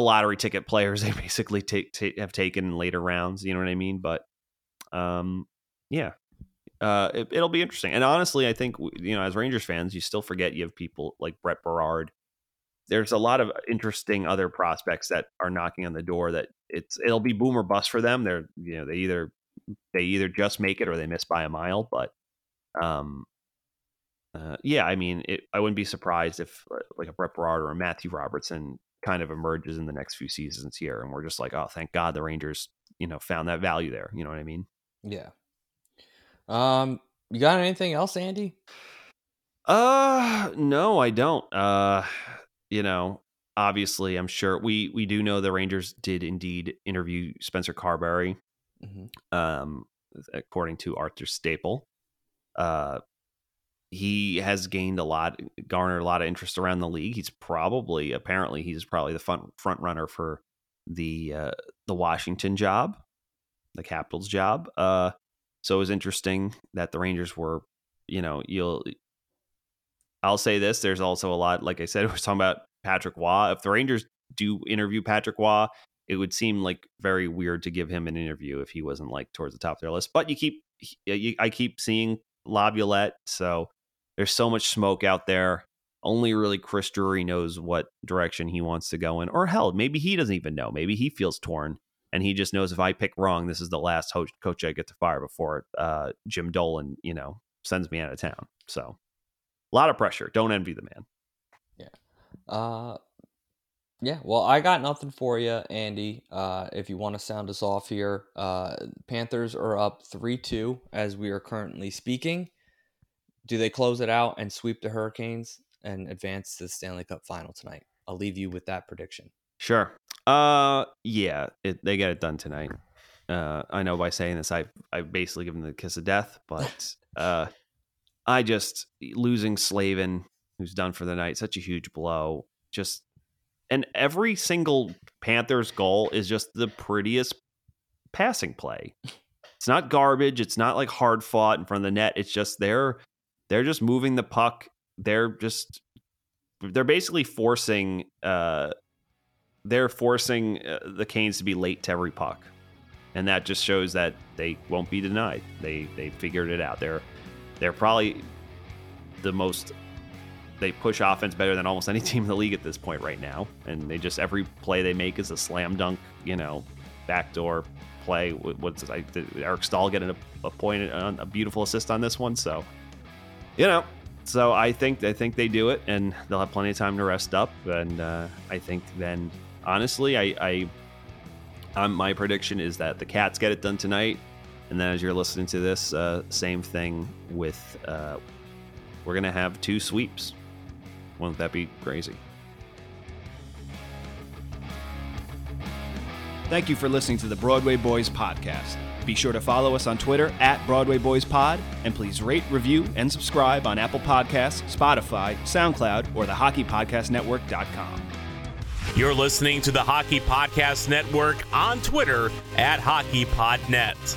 lottery ticket players they basically have taken in later rounds. You know what I mean? But it'll be interesting. And honestly, I think, you know, as Rangers fans, you still forget you have people like Brett Berard. There's a lot of interesting other prospects that are knocking on the door that it'll be boom or bust for them. They're, you know, they either just make it or they miss by a mile. But I mean, I wouldn't be surprised if like a Brett Berard or a Matthew Robertson kind of emerges in the next few seasons here. And we're just like, oh, thank God the Rangers, you know, found that value there. You know what I mean? Yeah. You got anything else, Andy? No, I don't. You know, obviously I'm sure we do know the Rangers did indeed interview Spencer Carberry. Mm-hmm. According to Arthur Staple, he has garnered a lot of interest around the league. He's probably the front runner for the Washington job, the Capitals job. So it was interesting that the Rangers were, you know, I'll say this. There's also a lot, like I said, we're talking about Patrick Waugh. If the Rangers do interview Patrick Waugh, it would seem like very weird to give him an interview if he wasn't like towards the top of their list. But I keep seeing Laviolette. So there's so much smoke out there. Only really Chris Drury knows what direction he wants to go in. Or hell, maybe he doesn't even know. Maybe he feels torn and he just knows if I pick wrong, this is the last coach I get to fire before Jim Dolan, you know, sends me out of town. So a lot of pressure. Don't envy the man. Yeah. Yeah, well, I got nothing for you, Andy. If you want to sound us off here, Panthers are up 3-2 as we are currently speaking. Do they close it out and sweep the Hurricanes and advance to the Stanley Cup final tonight? I'll leave you with that prediction. Sure. They get it done tonight. I know by saying this, I've basically given the kiss of death, but I just losing Slavin, who's done for the night, such a huge blow. And every single Panthers goal is just the prettiest passing play. It's not garbage. It's not like hard fought in front of the net. It's just they're just moving the puck. They're basically forcing the Canes to be late to every puck, and that just shows that they won't be denied. They figured it out. They're probably the most. They push offense better than almost any team in the league at this point right now. And they just, every play they make is a slam dunk, you know, backdoor play. Eric Stahl getting a point, a beautiful assist on this one. So, you know, so I think they do it and they'll have plenty of time to rest up. And I think then, honestly, I My prediction is that the Cats get it done tonight. And then as you're listening to this, same thing with we're going to have two sweeps. Wouldn't that be crazy? Thank you for listening to the Broadway Boys Podcast. Be sure to follow us on Twitter at Broadway Boys Pod, and please rate, review, and subscribe on Apple Podcasts, Spotify, SoundCloud, or the HockeyPodcastNetwork.com. You're listening to the Hockey Podcast Network on Twitter at HockeyPodNet.